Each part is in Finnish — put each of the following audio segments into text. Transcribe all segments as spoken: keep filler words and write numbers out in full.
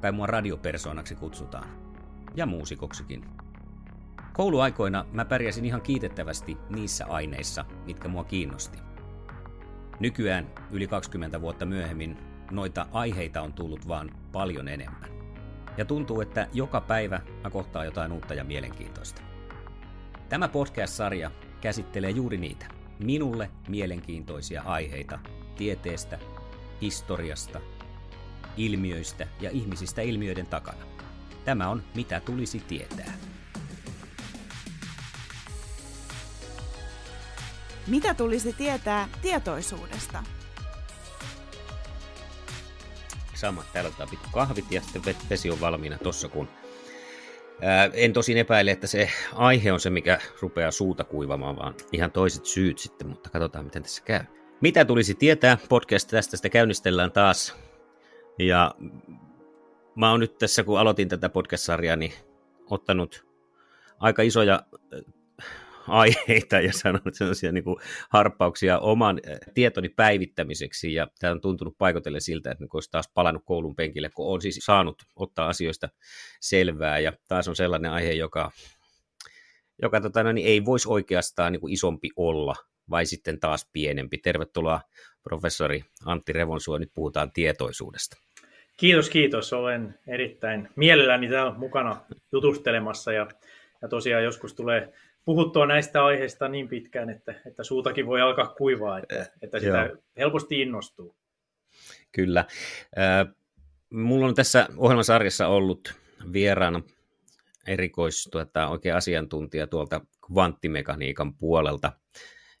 Tai mua radiopersoonaksi kutsutaan. Ja muusikoksikin. Kouluaikoina mä pärjäsin ihan kiitettävästi niissä aineissa, mitkä mua kiinnosti. Nykyään, yli kaksikymmentä vuotta myöhemmin, noita aiheita on tullut vaan paljon enemmän. Ja tuntuu, että joka päivä mä kohtaan jotain uutta ja mielenkiintoista. Tämä podcast-sarja käsittelee juuri niitä minulle mielenkiintoisia aiheita tieteestä, historiasta, ilmiöistä ja ihmisistä ilmiöiden takana. Tämä on Mitä tulisi tietää. Mitä tulisi tietää tietoisuudesta? Sama, täällä otetaan pikku kahvit ja sitten vesi on valmiina tossa kun. Ää, en tosin epäile, että se aihe on se, mikä rupeaa suuta kuivamaan, vaan ihan toiset syyt sitten, mutta katsotaan miten tässä käy. Mitä tulisi tietää? Podcast tästä sitä käynnistellään taas. Ja mä oon nyt tässä, kun aloitin tätä podcast-sarjaa, niin ottanut aika isoja aiheita ja sanonut sellaisia niin kuin harppauksia oman tietoni päivittämiseksi. Ja tää on tuntunut paikotellen siltä, että olisi taas palannut koulun penkille, kun on siis saanut ottaa asioista selvää. Ja taas on sellainen aihe, joka, joka tota, niin ei voisi oikeastaan niin kuin isompi olla, vai sitten taas pienempi. Tervetuloa professori Antti Revonsuo, nyt puhutaan tietoisuudesta. Kiitos, kiitos. Olen erittäin mielelläni täällä mukana jutustelemassa ja, ja tosiaan joskus tulee puhuttua näistä aiheista niin pitkään, että, että suutakin voi alkaa kuivaa, että, että sitä äh, helposti innostuu. Kyllä. Äh, mulla on tässä ohjelmasarjassa ollut vieraana erikois, tuota, oikein asiantuntija tuolta kvanttimekaniikan puolelta,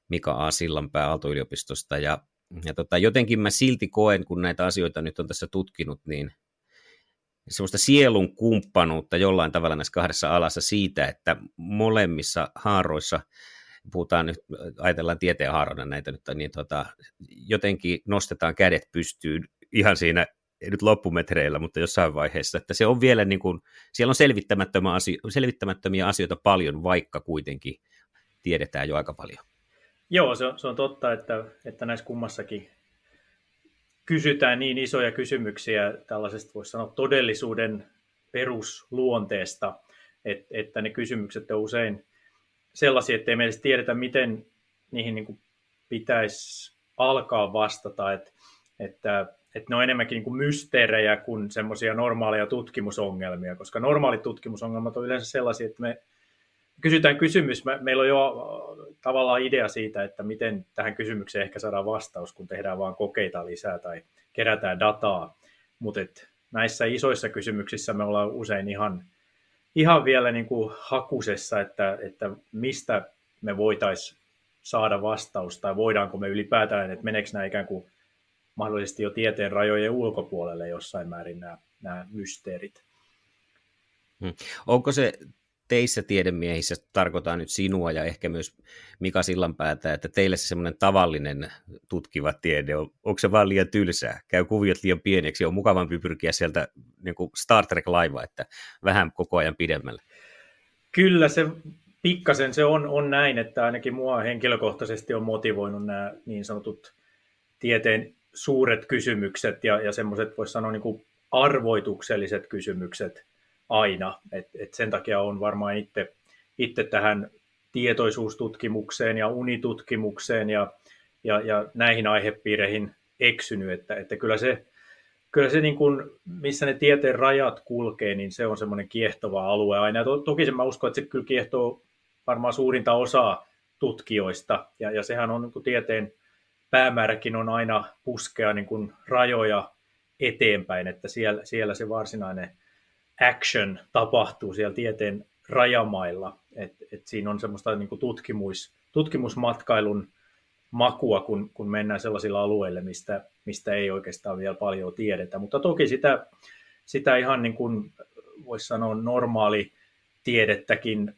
Mika Sillanpää Aalto-yliopistosta, ja Ja tota, jotenkin mä silti koen, kun näitä asioita nyt on tässä tutkinut, niin semmoista sielun kumppanuutta jollain tavalla näissä kahdessa alassa siitä, että molemmissa haaroissa, puhutaan nyt, ajatellaan tieteen haarona näitä nyt, niin tota, jotenkin nostetaan kädet pystyyn ihan siinä, nyt loppumetreillä, mutta jossain vaiheessa, että se on vielä niin kuin, siellä on selvittämättömiä asioita, selvittämättömiä asioita paljon, vaikka kuitenkin tiedetään jo aika paljon. Joo, se on, se on totta, että, että näissä kummassakin kysytään niin isoja kysymyksiä tällaisesta, voisi sanoa, todellisuuden perusluonteesta, että, että ne kysymykset on usein sellaisia, että ei me edes tiedetä, miten niihin niin kuin pitäisi alkaa vastata, että, että, että ne on enemmänkin niin kuin mysteerejä kuin semmoisia normaaleja tutkimusongelmia, koska normaalit tutkimusongelmat on yleensä sellaisia, että me kysytään kysymys. Meillä on jo tavallaan idea siitä, että miten tähän kysymykseen ehkä saadaan vastaus, kun tehdään vaan kokeita lisää tai kerätään dataa. Mutta näissä isoissa kysymyksissä me ollaan usein ihan, ihan vielä niin kuin hakusessa, että, että mistä me voitaisiin saada vastaus tai voidaanko me ylipäätään, että meneekö nämä ikään kuin mahdollisesti jo tieteen rajojen ulkopuolelle jossain määrin nämä, nämä mysteerit. Hmm. Onko se teissä tiedemiehissä tarkoitan nyt sinua ja ehkä myös Mika Sillanpäätä, että teille se semmoinen tavallinen tutkiva tiede on, onko se vaan liian tylsää, käy kuviot liian pieneksi, on mukavampi pyrkiä sieltä niin kuin Star Trek-laiva, että vähän koko ajan pidemmälle. Kyllä se pikkasen se on, on näin, että ainakin mua henkilökohtaisesti on motivoinut nämä niin sanotut tieteen suuret kysymykset ja, ja semmoiset voisi sanoa niin kuin arvoitukselliset kysymykset aina. Et, et sen takia olen varmaan itse, itse tähän tietoisuustutkimukseen ja unitutkimukseen ja, ja, ja näihin aihepiireihin eksynyt. Että, että kyllä se, kyllä se niin kuin, missä ne tieteen rajat kulkee, niin se on semmoinen kiehtova alue aina. Ja to, toki sen mä uskon, että se kyllä kiehtoo varmaan suurinta osaa tutkijoista. Ja, ja sehän on niin kuin tieteen päämääräkin on aina puskea niin kuin rajoja eteenpäin, että siellä, siellä se varsinainen action tapahtuu siellä tieteen rajamailla. Et, et siinä on semmoista niin kuin tutkimus, tutkimusmatkailun makua, kun, kun mennään sellaisilla alueille, mistä, mistä ei oikeastaan vielä paljon tiedetä. Mutta toki sitä, sitä ihan niin kuin voisi sanoa normaali tiedettäkin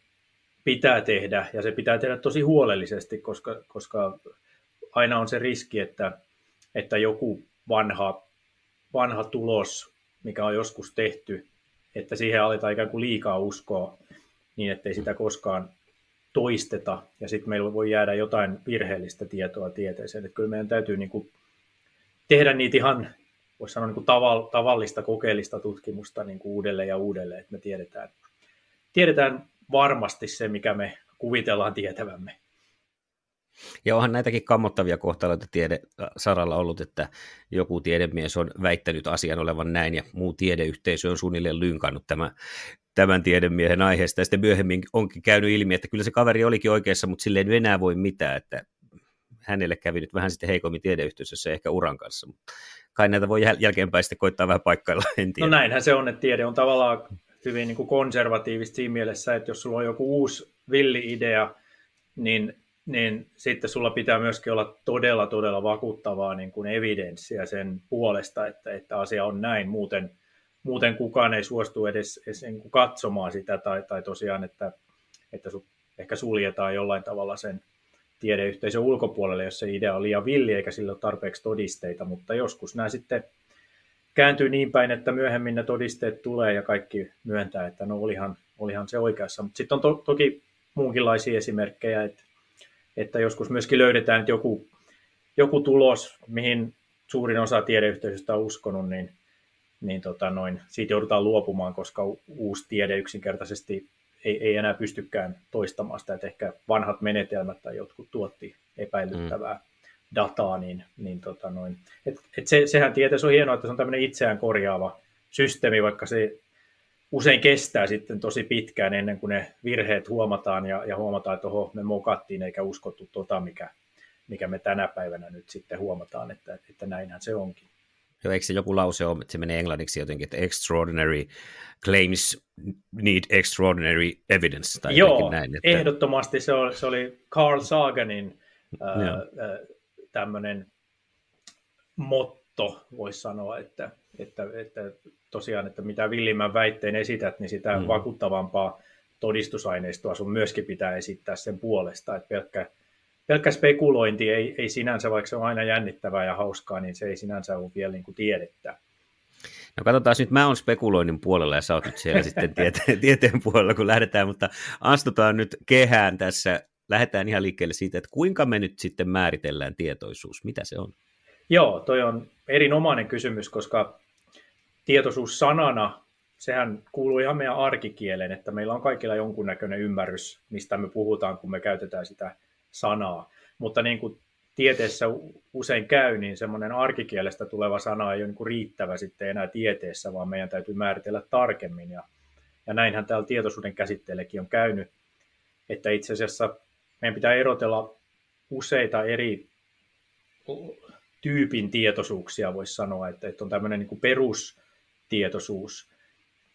pitää tehdä, ja se pitää tehdä tosi huolellisesti, koska, koska aina on se riski, että, että joku vanha, vanha tulos, mikä on joskus tehty, että siihen aletaan ikään kuin liikaa uskoa, niin ettei sitä koskaan toisteta. Ja sitten meillä voi jäädä jotain virheellistä tietoa tieteeseen. Että kyllä meidän täytyy niin kuin tehdä niitä ihan, voisi sanoa, niin kuin tavallista kokeellista tutkimusta niin kuin uudelleen ja uudelleen, että me tiedetään, tiedetään varmasti se, mikä me kuvitellaan tietävämme. Ja onhan näitäkin kammottavia kohtaloita tiedesaralla ollut, että joku tiedemies on väittänyt asian olevan näin ja muu tiedeyhteisö on suunnilleen lynkannut tämän, tämän tiedemiehen aiheesta. Ja sitten myöhemmin onkin käynyt ilmi, että kyllä se kaveri olikin oikeassa, mutta sille ei enää voi mitään, että hänelle kävi nyt vähän sitten heikommin tiedeyhteisössä ehkä uran kanssa. Mutta kai näitä voi jäl- jälkeenpäin sitten koittaa vähän paikkailla, en tiedä. No näinhän se on, että tiede on tavallaan hyvin niin kuin konservatiivista siinä mielessä, että jos sulla on joku uusi villi-idea, niin niin sitten sulla pitää myöskin olla todella, todella vakuuttavaa niin kuin evidenssiä sen puolesta, että, että asia on näin. Muuten, muuten kukaan ei suostu edes, edes niin kuin katsomaan sitä tai, tai tosiaan, että, että su, ehkä suljetaan jollain tavalla sen tiedeyhteisön ulkopuolelle, jos se idea on liian villi eikä sillä ole tarpeeksi todisteita. Mutta joskus nämä sitten kääntyy niin päin, että myöhemmin ne todisteet tulee ja kaikki myöntää, että no olihan, olihan se oikeassa. Mutta sitten on to, toki muunkinlaisia esimerkkejä, että että joskus myöskin löydetään, että joku, joku tulos, mihin suurin osa tiedeyhteisöstä on uskonut, niin, niin tota noin, siitä joudutaan luopumaan, koska uusi tiede yksinkertaisesti ei, ei enää pystykään toistamaan sitä, että ehkä vanhat menetelmät tai jotkut tuotti epäilyttävää mm. dataa. Niin, niin tota noin. Et, et se, sehän tieteessä on hienoa, että se on tämmöinen itseään korjaava systeemi, vaikka se usein kestää sitten tosi pitkään ennen kuin ne virheet huomataan ja, ja huomataan, että oho, me mokattiin eikä uskottu tota, mikä, mikä me tänä päivänä nyt sitten huomataan, että, että näinhän se onkin. Joo, eikö se joku lause ole, että se menee englanniksi jotenkin, että extraordinary claims need extraordinary evidence. Tai joo, näin, että ehdottomasti se oli, se oli Carl Saganin ää, ää, tämmöinen motto, voisi sanoa, että Että, että tosiaan, että mitä villimmän väitteen esität, niin sitä mm. vakuuttavampaa todistusaineistoa sun myöskin pitää esittää sen puolesta. Että pelkkä, pelkkä spekulointi ei, ei sinänsä, vaikka se on aina jännittävää ja hauskaa, niin se ei sinänsä ole vielä niin kuin tiedettä. No katsotaan nyt, mä oon spekuloinnin puolella ja sä oot nyt siellä sitten tiete- tieteen puolella, kun lähdetään, mutta astutaan nyt kehään tässä. Lähdetään ihan liikkeelle siitä, että kuinka me nyt sitten määritellään tietoisuus, mitä se on? Joo, toi on erinomainen kysymys, koska tietoisuus sanana, sehän kuuluu ihan meidän arkikieleen, että meillä on kaikilla jonkunnäköinen ymmärrys, mistä me puhutaan, kun me käytetään sitä sanaa. Mutta niin kuin tieteessä usein käy, niin semmoinen arkikielestä tuleva sana ei ole niin kuin riittävä sitten enää tieteessä, vaan meidän täytyy määritellä tarkemmin. Ja, ja näinhän täällä tietoisuuden käsitteellekin on käynyt, että itse asiassa meidän pitää erotella useita eri tyypin tietoisuuksia, voisi sanoa, että, että on tämmöinen niin kuin perus tietoisuus,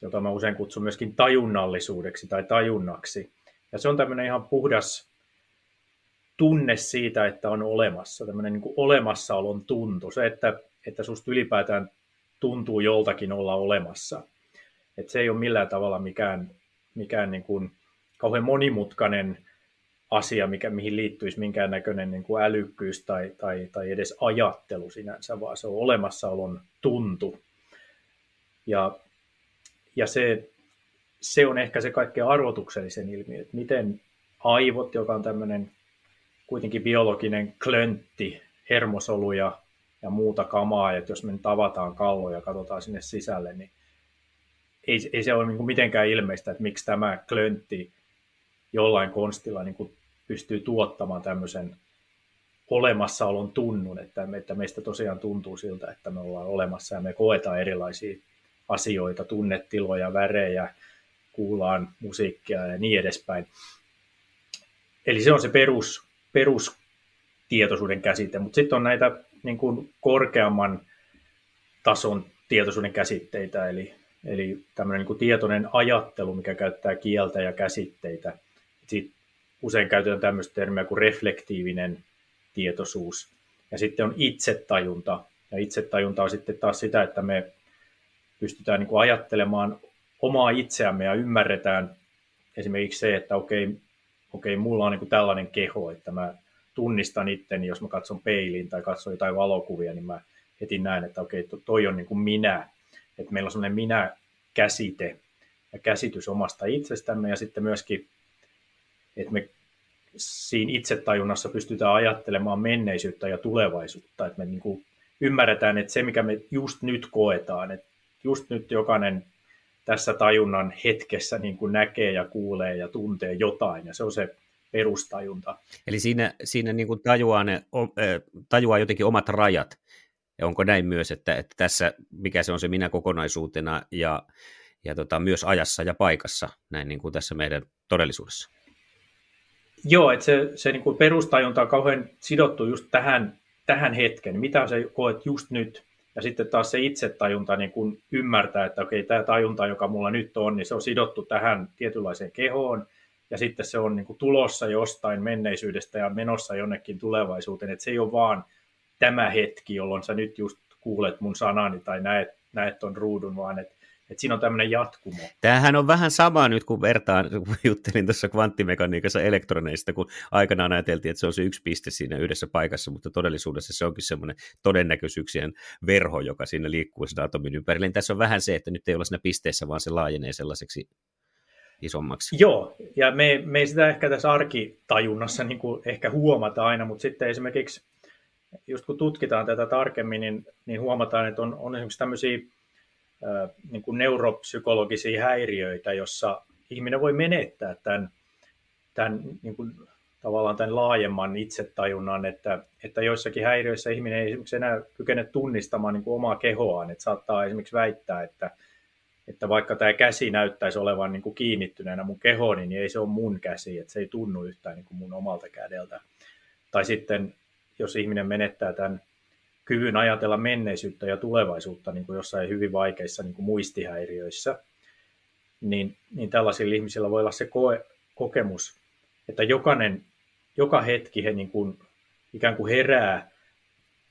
jota mä usein kutsun myöskin tajunnallisuudeksi tai tajunnaksi. Ja se on tämmöinen ihan puhdas tunne siitä, että on olemassa, tämmöinen niin kuin olemassaolon tuntu. Se, että, että susta ylipäätään tuntuu joltakin olla olemassa. Että se ei ole millään tavalla mikään, mikään niin kuin kauhean monimutkainen asia, mikä, mihin liittyisi minkäännäköinen niin kuin älykkyys tai, tai, tai edes ajattelu sinänsä, vaan se on olemassaolon tuntu. Ja, ja se, se on ehkä se kaikkein arvotuksellisen ilmiö, että miten aivot, joka on tämmöinen kuitenkin biologinen klöntti, hermosoluja ja muuta kamaa, että jos me nyt avataan kalloja ja katsotaan sinne sisälle, niin ei, ei se ole niin kuin mitenkään ilmeistä, että miksi tämä klöntti jollain konstilla niin kuin pystyy tuottamaan tämmöisen olemassaolon tunnun, että, me, että meistä tosiaan tuntuu siltä, että me ollaan olemassa ja me koetaan erilaisia asioita, tunnetiloja, värejä, kuullaan musiikkia ja niin edespäin. Eli se on se perus, perustietoisuuden käsite, mutta sitten on näitä niin kuin korkeamman tason tietoisuuden käsitteitä, eli Eli tämmöinen niin kuin tietoinen ajattelu, mikä käyttää kieltä ja käsitteitä. Sitten usein käytetään tämmöistä termiä kuin reflektiivinen tietoisuus. Ja sitten on itsetajunta. Ja itsetajunta on sitten taas sitä, että me pystytään niin kuin ajattelemaan omaa itseämme ja ymmärretään esimerkiksi se, että okei, okei mulla on niin kuin tällainen keho, että mä tunnistan itteni, jos mä katson peiliin tai katson jotain valokuvia, niin mä heti näen, että okei, toi on niin kuin minä. Että meillä on semmoinen minä-käsite ja käsitys omasta itsestämme ja sitten myöskin, että me siinä itsetajunnassa pystytään ajattelemaan menneisyyttä ja tulevaisuutta. Että me niin kuin ymmärretään, että se mikä me just nyt koetaan, että just nyt jokainen tässä tajunnan hetkessä niin kuin näkee ja kuulee ja tuntee jotain ja se on se perustajunta. Eli siinä, siinä niin kuin tajuaa, ne, tajuaa jotenkin omat rajat. Onko näin myös, että, että tässä mikä se on se minä kokonaisuutena ja, ja tota, myös ajassa ja paikassa, näin niin kuin tässä meidän todellisuudessa? Joo, että se, se niin kuin perustajunta on kauhean sidottu just tähän, tähän hetken, mitä sä koet just nyt, ja sitten taas se itsetajunta niin kuin ymmärtää, että okei, tämä tajunta, joka mulla nyt on, niin se on sidottu tähän tietynlaiseen kehoon, ja sitten se on niin kuin tulossa jostain menneisyydestä ja menossa jonnekin tulevaisuuteen, että se ei ole vaan tämä hetki, jolloin sä nyt just kuulet mun sanani tai näet, näet ton ruudun, vaan että et siinä on tämmöinen jatkumo. Tämähän on vähän sama nyt, kun vertaan, kun juttelin tuossa kvanttimekaniikassa elektroneista, kun aikanaan ajateltiin, että se on se yksi piste siinä yhdessä paikassa, mutta todellisuudessa se onkin semmoinen todennäköisyyksien verho, joka siinä liikkuu sen atomin ympärille. Niin tässä on vähän se, että nyt ei olla siinä pisteessä, vaan se laajenee sellaiseksi isommaksi. Joo, ja me, me ei sitä ehkä tässä arkitajunnassa niin kuin ehkä huomata aina, mutta sitten esimerkiksi just kun tutkitaan tätä tarkemmin, niin, niin huomataan, että on, on esimerkiksi tämmöisiä ää, niin kuin neuropsykologisia häiriöitä, jossa ihminen voi menettää tämän, tämän, niin kuin, tavallaan tämän laajemman itsetajunnan, että, että joissakin häiriöissä ihminen ei esimerkiksi enää kykene tunnistamaan niin kuin omaa kehoaan, että saattaa esimerkiksi väittää, että, että vaikka tämä käsi näyttäisi olevan niin kuin kiinnittyneenä mun kehooni, niin ei se ole mun käsi, että se ei tunnu yhtään niin kuin mun omalta kädeltä. Tai sitten jos ihminen menettää tämän kyvyn ajatella menneisyyttä ja tulevaisuutta niin kuin jossain hyvin vaikeissa niin kuin muistihäiriöissä, niin, niin tällaisilla ihmisillä voi olla se koe, kokemus, että jokainen, joka hetki he niin kuin, ikään kuin herää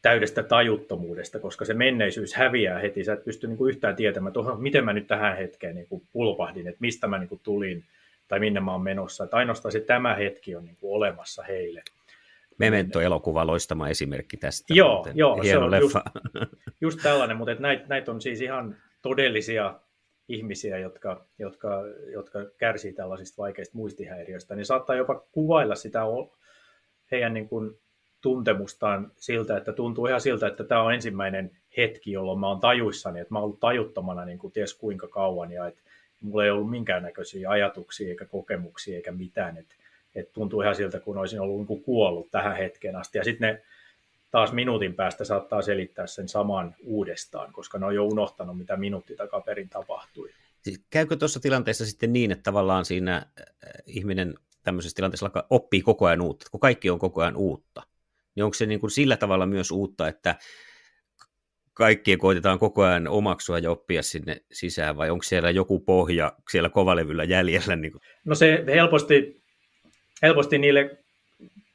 täydestä tajuttomuudesta, koska se menneisyys häviää heti. Sä et pysty niin kuin yhtään tietämään, että miten mä nyt tähän hetkeen niin kuin pulpahdin, että mistä mä niin kuin tulin tai minne mä oon menossa. Että ainoastaan se tämä hetki on niin kuin olemassa heille. Memento-elokuva loistama esimerkki tästä. Joo, joo se on just, just tällainen, mutta näitä näit on siis ihan todellisia ihmisiä, jotka, jotka, jotka kärsii tällaisista vaikeista muistihäiriöistä. Ne saattaa jopa kuvailla sitä heidän niin kuin tuntemustaan siltä, että tuntuu ihan siltä, että tämä on ensimmäinen hetki, jolloin mä oon tajuissani, että mä oon ollut tajuttomana niin kuin ties kuinka kauan, ja että mulla ei ollut minkäännäköisiä ajatuksia eikä kokemuksia eikä mitään, että että tuntuu ihan siltä, kun olisin ollut niin kuin kuollut tähän hetkeen asti. Ja sitten ne taas minuutin päästä saattaa selittää sen saman uudestaan, koska ne on jo unohtanut, mitä minuutti takaperin tapahtui. Siis käykö tuossa tilanteessa sitten niin, että tavallaan siinä ihminen tämmöisessä tilanteessa oppii koko ajan uutta, kun kaikki on koko ajan uutta? Niin onko se niin kuin sillä tavalla myös uutta, että kaikkien koitetaan koko ajan omaksua ja oppia sinne sisään, vai onko siellä joku pohja siellä kovalevyllä jäljellä? Niin kuin? No se helposti... Helposti niille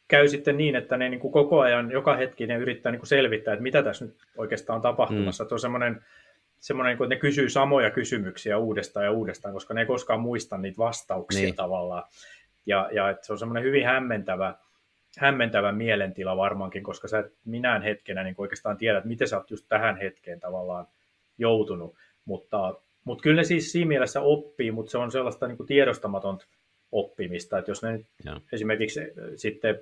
käy sitten niin, että ne niin kuin koko ajan, joka hetki ne yrittää niin kuin selvittää, että mitä tässä nyt oikeastaan on tapahtumassa. Mm. Tuo on semmoinen semmoinen, kun ne kysyy samoja kysymyksiä uudestaan ja uudestaan, koska ne ei koskaan muista niitä vastauksia niin. tavallaan. Ja, ja että se on semmoinen hyvin hämmentävä, hämmentävä mielentila varmaankin, koska sä et minään hetkenä niin oikeastaan tiedä, että miten sä oot just tähän hetkeen tavallaan joutunut. Mutta, mutta kyllä ne siis siinä mielessä oppii, mutta se on sellaista niin kuin tiedostamatonta oppimista, että jos ne nyt ja. esimerkiksi sitten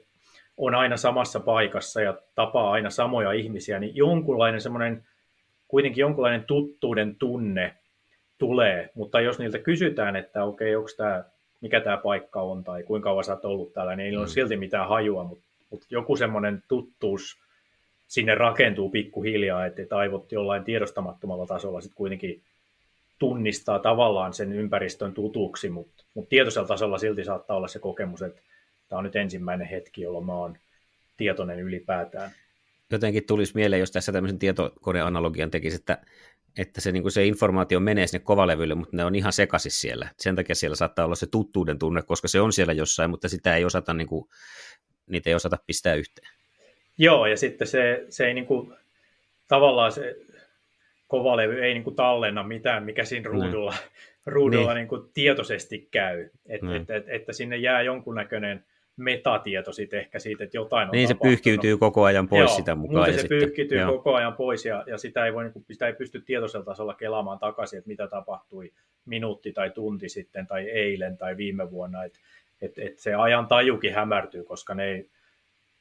on aina samassa paikassa ja tapaa aina samoja ihmisiä, niin jonkunlainen semmoinen, kuitenkin jonkunlainen tuttuuden tunne tulee, mutta jos niiltä kysytään, että okei, onko tämä, mikä tämä paikka on tai kuinka kauan sä oot ollut täällä, niin ei mm. ole silti mitään hajua, mutta, mutta joku semmoinen tuttuus sinne rakentuu pikkuhiljaa, että aivot jollain tiedostamattomalla tasolla sitten kuitenkin tunnistaa tavallaan sen ympäristön tutuksi, mutta, mutta tietoisella tasolla silti saattaa olla se kokemus, että tämä on nyt ensimmäinen hetki, jolloin mä oon tietoinen ylipäätään. Jotenkin tulisi mieleen, jos tässä tämmöisen tietokoneanalogian tekisi, että, että se, niin se informaatio menee sinne kovalevylle, mutta ne on ihan sekaisin siellä. Sen takia siellä saattaa olla se tuttuuden tunne, koska se on siellä jossain, mutta sitä ei osata, niin kuin, niitä ei osata pistää yhteen. Joo, ja sitten se, se ei niin kuin, tavallaan se kovalevy ei niin kuin tallenna mitään, mikä siinä ruudulla, mm. ruudulla niin. Niin kuin tietoisesti käy. Et, mm. et, et, että sinne jää jonkunnäköinen metatieto sitten ehkä siitä, että jotain on niin tapahtunut. Niin se pyyhkiytyy koko ajan pois Joo, sitä mukaan. Mutta se sitten, pyyhkiytyy jo. koko ajan pois ja, ja sitä, ei voi, niin kuin, sitä ei pysty tietoisella tasolla kelaamaan takaisin, että mitä tapahtui minuutti tai tunti sitten tai eilen tai viime vuonna. Että et, et se ajan tajukin hämärtyy, koska ne ei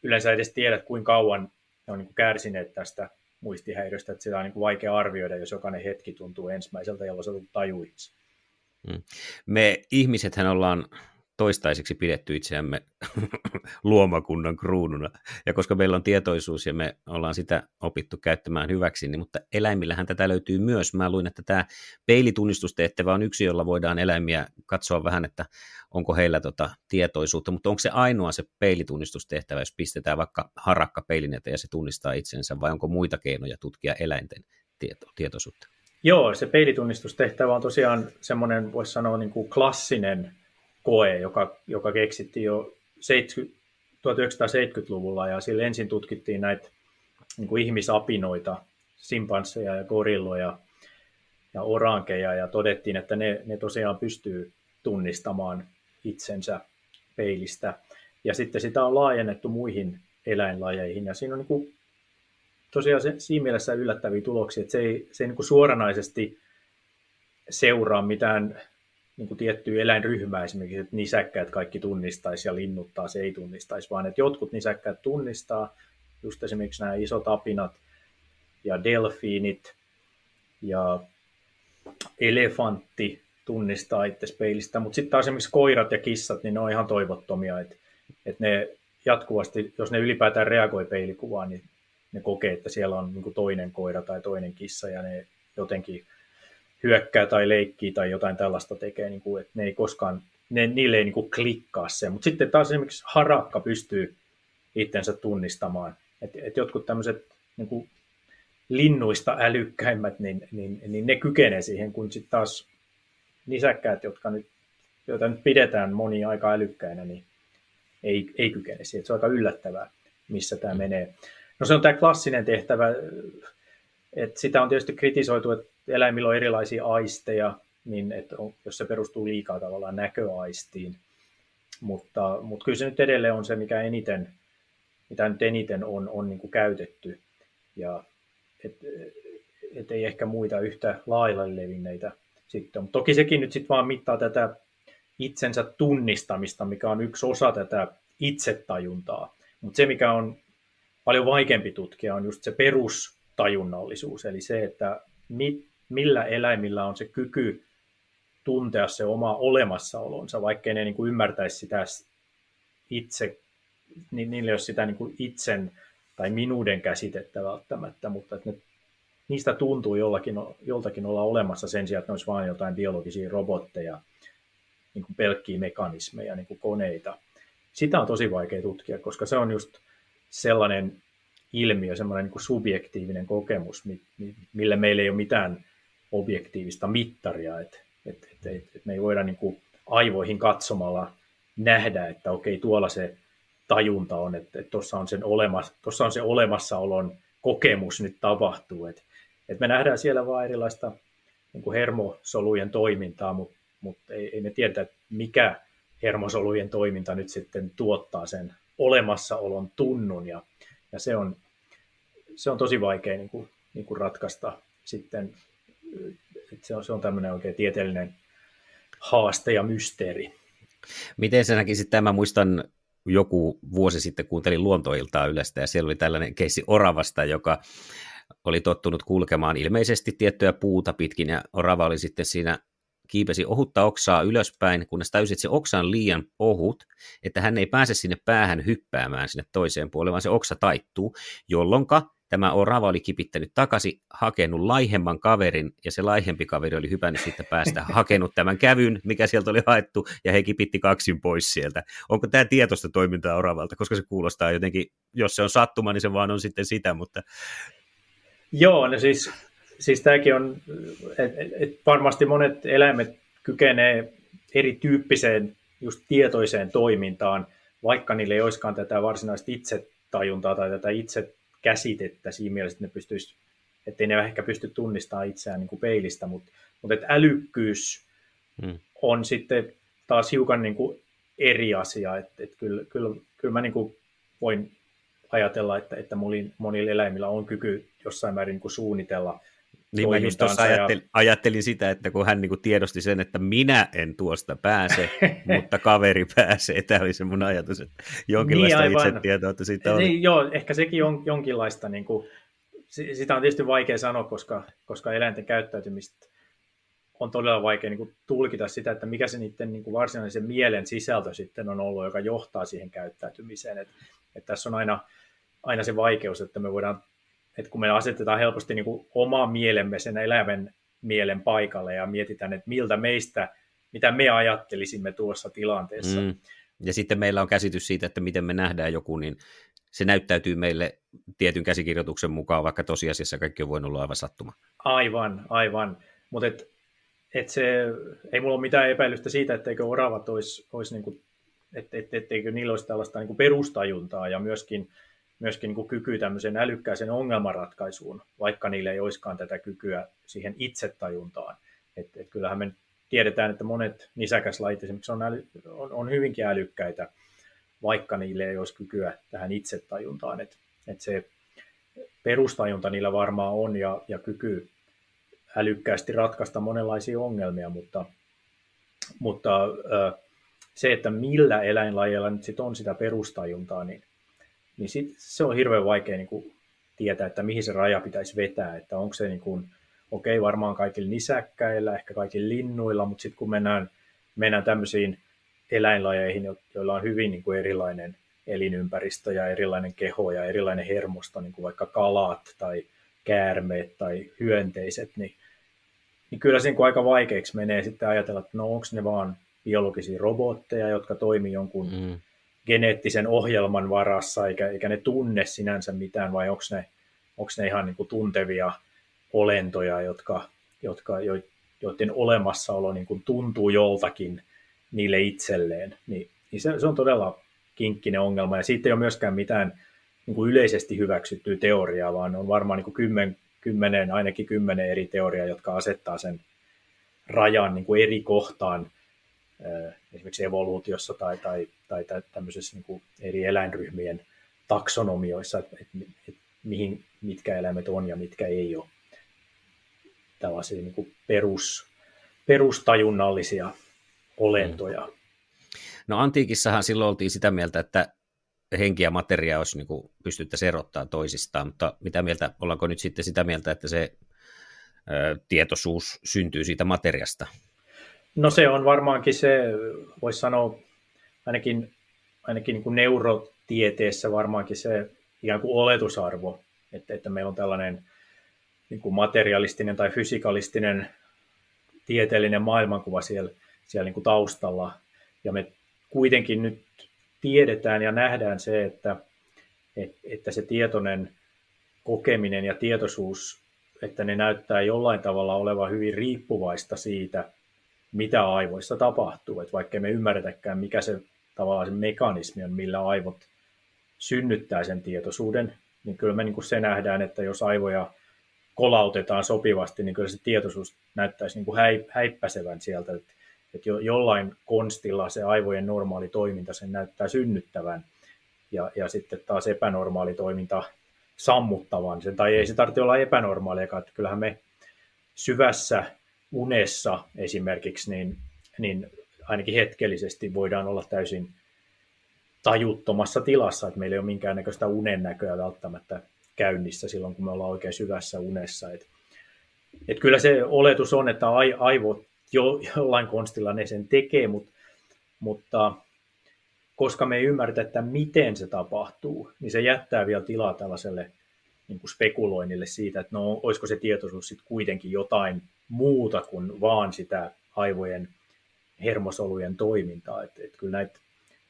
yleensä edes tiedä, kuinka kauan ne on niin kuin kärsineet tästä muistihäiriöstä, että sitä on niin kuin vaikea arvioida, jos jokainen hetki tuntuu ensimmäiseltä, jolloin se on tajuiksi. Me ihmisethän ollaan toistaiseksi pidetty itseämme luomakunnan kruununa, ja koska meillä on tietoisuus ja me ollaan sitä opittu käyttämään hyväksi, niin, mutta eläimillähän tätä löytyy myös. Mä luin, että tämä peilitunnistusteettävä on yksi, jolla voidaan eläimiä katsoa vähän, että onko heillä tota tietoisuutta, mutta onko se ainoa se peilitunnistustehtävä, jos pistetään vaikka harakka peilin eteen ja se tunnistaa itsensä, vai onko muita keinoja tutkia eläinten tieto, tietoisuutta? Joo, se peilitunnistustehtävä on tosiaan semmoinen, voisi sanoa niin kuin klassinen koe, joka, joka keksittiin jo tuhatyhdeksänsataaseitsemänkymmentäluvulla, ja sillä ensin tutkittiin näitä niin kuin ihmisapinoita, simpansseja ja gorilloja ja orankeja, ja todettiin, että ne, ne tosiaan pystyy tunnistamaan itsensä peilistä. Ja sitten sitä on laajennettu muihin eläinlajeihin, ja siinä on niin kuin, tosiaan se, siinä mielessä yllättäviä tuloksia, että se ei, se ei niin kuin suoranaisesti seuraa mitään niin kuin tiettyä eläinryhmää esimerkiksi, että nisäkkäät kaikki tunnistaisi ja linnut taas ei tunnistaisi, vaan että jotkut nisäkkäät tunnistaa, just esimerkiksi nämä isot apinat ja delfiinit ja elefantti tunnistaa itse peilistä, mutta sitten taas esimerkiksi koirat ja kissat, niin ne on ihan toivottomia, että, että ne jatkuvasti, jos ne ylipäätään reagoi peilikuvaan, niin ne kokee, että siellä on niin kuin toinen koira tai toinen kissa ja ne jotenkin hyökkää tai leikkii tai jotain tällaista tekee, niin kuin, että ne ei koskaan, ne, niille ei niin kuin klikkaa se. Mutta sitten taas esimerkiksi harakka pystyy itsensä tunnistamaan. Et, et jotkut tämmöiset niin kuin linnuista älykkäimmät, niin, niin, niin ne kykenee siihen, kun sitten taas nisäkkäät, jotka nyt, joita nyt pidetään moni aika älykkäinä, niin ei, ei kykene siihen. Et se on aika yllättävää, missä tämä menee. No se on tämä klassinen tehtävä, että sitä on tietysti kritisoitu, että eläimillä on erilaisia aisteja, niin että on, jos se perustuu liikaa tavallaan näköaistiin, mutta, mutta kyllä se nyt edelleen on se, mikä eniten, mitä nyt eniten on, on niin kuin käytetty, ja et, et ei ehkä muita yhtä laajalle levinneitä sitten. Mutta toki sekin nyt sitten vaan mittaa tätä itsensä tunnistamista, mikä on yksi osa tätä itsetajuntaa, mutta se, mikä on paljon vaikeampi tutkia, on just se perustajunnallisuus, eli se, että millä eläimillä on se kyky tuntea se oma olemassaolonsa, vaikkei ne niin kuin ymmärtäisi sitä itse, niin niillä ei ole sitä niin kuin itsen tai minuuden käsitettä välttämättä, mutta että ne, niistä tuntuu jollakin, joltakin olla olemassa sen sijaan, että ne olisi vain jotain biologisia robotteja, niin kuin pelkkiä mekanismeja, niin kuin koneita. Sitä on tosi vaikea tutkia, koska se on just sellainen ilmiö, semmoinen niin kuin subjektiivinen kokemus, millä meillä ei ole mitään objektiivista mittaria, että et, et, et, et me ei voida niin kuin aivoihin katsomalla nähdä, että okei, tuolla se tajunta on, että tuossa on, on se olemassaolon kokemus nyt tapahtuu, että Et me nähdään siellä vain erilaista niin kuin hermosolujen toimintaa, mutta mut ei, ei me tiedetä, mikä hermosolujen toiminta nyt sitten tuottaa sen olemassaolon tunnun, ja, ja se, on, se on tosi vaikea niin kuin, niin kuin ratkaista sitten, että se on, se on tämmöinen oikein tieteellinen haaste ja mysteeri. Miten sä näkisit tämän? Mä muistan joku vuosi sitten kuuntelin Luontoiltaa Ylestä, ja siellä oli tällainen keissi oravasta, joka oli tottunut kulkemaan ilmeisesti tiettyä puuta pitkin, ja orava oli sitten siinä, kiipesi ohutta oksaa ylöspäin, kunnes täysin se oksa on liian ohut, että hän ei pääse sinne päähän hyppäämään sinne toiseen puolelle, vaan se oksa taittuu, jolloin tämä orava oli kipittänyt takaisin, hakenut laihemman kaverin, ja se laihempi kaveri oli hypännyt siitä päästä, hakenut tämän kävyn, mikä sieltä oli haettu, ja he kipitti kaksin pois sieltä. Onko tämä tietoista toimintaa oravalta, koska se kuulostaa jotenkin, jos se on sattuma, niin se vaan on sitten sitä, mutta... Joo, no siis, siis tämäkin on, et, et varmasti monet eläimet kykenee erityyppiseen just tietoiseen toimintaan, vaikka niillä ei olisikaan tätä varsinaista itsetajuntaa tai tätä itse käsitettä siinä mielessä, että ne pystyisi, ettei ne ehkä pysty tunnistamaan itseään niin kuin peilistä, mutta, mutta että älykkyys hmm. on sitten taas hiukan niin kuin eri asia, että, että kyllä, kyllä, kyllä mä niin kuin voin ajatella, että, että monilla eläimillä on kyky jossain määrin niin kuin suunnitella. Niin mä just tuossa ajattelin, ja... ajattelin sitä, että kun hän niin kuin tiedosti sen, että minä en tuosta pääse, mutta kaveri pääsee. Tämä oli se mun ajatus, että jonkinlaista niin, itsetietoa, että siitä on. Niin, joo, ehkä sekin on jonkinlaista. Niin kuin, sitä on tietysti vaikea sanoa, koska, koska eläinten käyttäytymistä on todella vaikea niin kuin tulkita sitä, että mikä se niiden niin kuin varsinaisen mielen sisältö sitten on ollut, joka johtaa siihen käyttäytymiseen. Et, et tässä on aina... aina se vaikeus, että me voidaan, että kun me asetetaan helposti niin kuin oma mielemme sen eläimen mielen paikalle ja mietitään, että miltä meistä, mitä me ajattelisimme tuossa tilanteessa. Mm. Ja sitten meillä on käsitys siitä, että miten me nähdään joku, niin se näyttäytyy meille tietyn käsikirjoituksen mukaan, vaikka tosiasiassa kaikki on voinut olla aivan sattuma. Aivan, aivan. Mutta et, et se, ei mulla ole mitään epäilystä siitä, etteikö oravat olisi, olisi niin kuin, et, et, etteikö niillä olisi tällaista niin kuin perustajuntaa ja myöskin myöskin niin kuin kyky tämmöisen älykkäisen ongelmanratkaisuun, vaikka niillä ei olisikaan tätä kykyä siihen itsetajuntaan. Et, et kyllähän me tiedetään, että monet nisäkäslajit esimerkiksi on, äly, on, on hyvinkin älykkäitä, vaikka niille ei olisi kykyä tähän itsetajuntaan. Et, et se perustajunta niillä varmaan on ja, ja kyky älykkäästi ratkaista monenlaisia ongelmia, mutta, mutta se, että millä eläinlajilla nyt sit on sitä perustajuntaa, niin niin sit se on hirveän vaikea niin kuin tietää, että mihin se raja pitäisi vetää, että onko se niin kuin, okei, okay, varmaan kaikilla nisäkkäillä, ehkä kaikilla linnuilla, mutta sitten kun mennään, mennään tämmöisiin eläinlajeihin, joilla on hyvin niin kuin erilainen elinympäristö ja erilainen keho ja erilainen hermosto, niin kuin vaikka kalat tai käärmeet tai hyönteiset, niin, niin kyllä se niin kuin aika vaikeaksi menee sitten ajatella, että no onko ne vaan biologisia robotteja, jotka toimii jonkun... Mm. geneettisen ohjelman varassa, eikä, eikä ne tunne sinänsä mitään, vai onko ne, onko ne ihan niin kuin tuntevia olentoja, jotka, jotka, joiden olemassaolo niin kuin tuntuu joltakin niille itselleen. Niin, niin se, se on todella kinkkinen ongelma, ja siitä ei ole myöskään mitään niin kuin yleisesti hyväksyttyä teoriaa, vaan on varmaan niin kuin kymmen, kymmenen, ainakin kymmenen eri teoriaa, jotka asettaa sen rajan niin kuin eri kohtaan, esimerkiksi evoluutiossa tai, tai, tai tämmöisessä niin kuin eri eläinryhmien taksonomioissa, että et, et, mihin, mitkä eläimet on ja mitkä ei ole tällaisia niin kuin perus, perustajunnallisia olentoja. No antiikissahan silloin oltiin sitä mieltä, että henki ja materia olisi niin kuin pystyttäisiin erottaa toisistaan, mutta mitä mieltä, ollaanko nyt sitten sitä mieltä, että se ö, tietoisuus syntyy siitä materiasta? No se on varmaankin se, voisi sanoa, ainakin, ainakin niin kuin neurotieteessä varmaankin se ikään kuin oletusarvo, että, että meillä on tällainen niin kuin materialistinen tai fysikalistinen tieteellinen maailmankuva siellä, siellä niin kuin taustalla. Ja me kuitenkin nyt tiedetään ja nähdään se, että, että se tietoinen kokeminen ja tietoisuus, että ne näyttää jollain tavalla olevan hyvin riippuvaista siitä, mitä aivoissa tapahtuu, että vaikka me ymmärretäkään, mikä se tavallaan se mekanismi on, millä aivot synnyttää sen tietoisuuden, niin kyllä me niin kuin se nähdään, että jos aivoja kolautetaan sopivasti, niin kyllä se tietoisuus näyttäisi niin kuin häippäsevän sieltä, että, että jollain konstilla se aivojen normaali toiminta sen näyttää synnyttävän ja, ja sitten taas epänormaali toiminta sammuttavan sen, tai ei se tarvitse olla epänormaalia, että kyllähän me syvässä unessa esimerkiksi, niin, niin ainakin hetkellisesti voidaan olla täysin tajuttomassa tilassa, että meillä ei ole minkäännäköistä unennäköä välttämättä käynnissä silloin, kun me ollaan oikein syvässä unessa. Et, et kyllä se oletus on, että aivot jo, jollain konstilla ne sen tekee, mut, mutta koska me ei ymmärretä, että miten se tapahtuu, niin se jättää vielä tilaa tällaiselle niin kuin spekuloinnille siitä, että no olisiko se tietoisuus sitten kuitenkin jotain muuta kuin vaan sitä aivojen hermosolujen toimintaa. Et, et kyllä näitä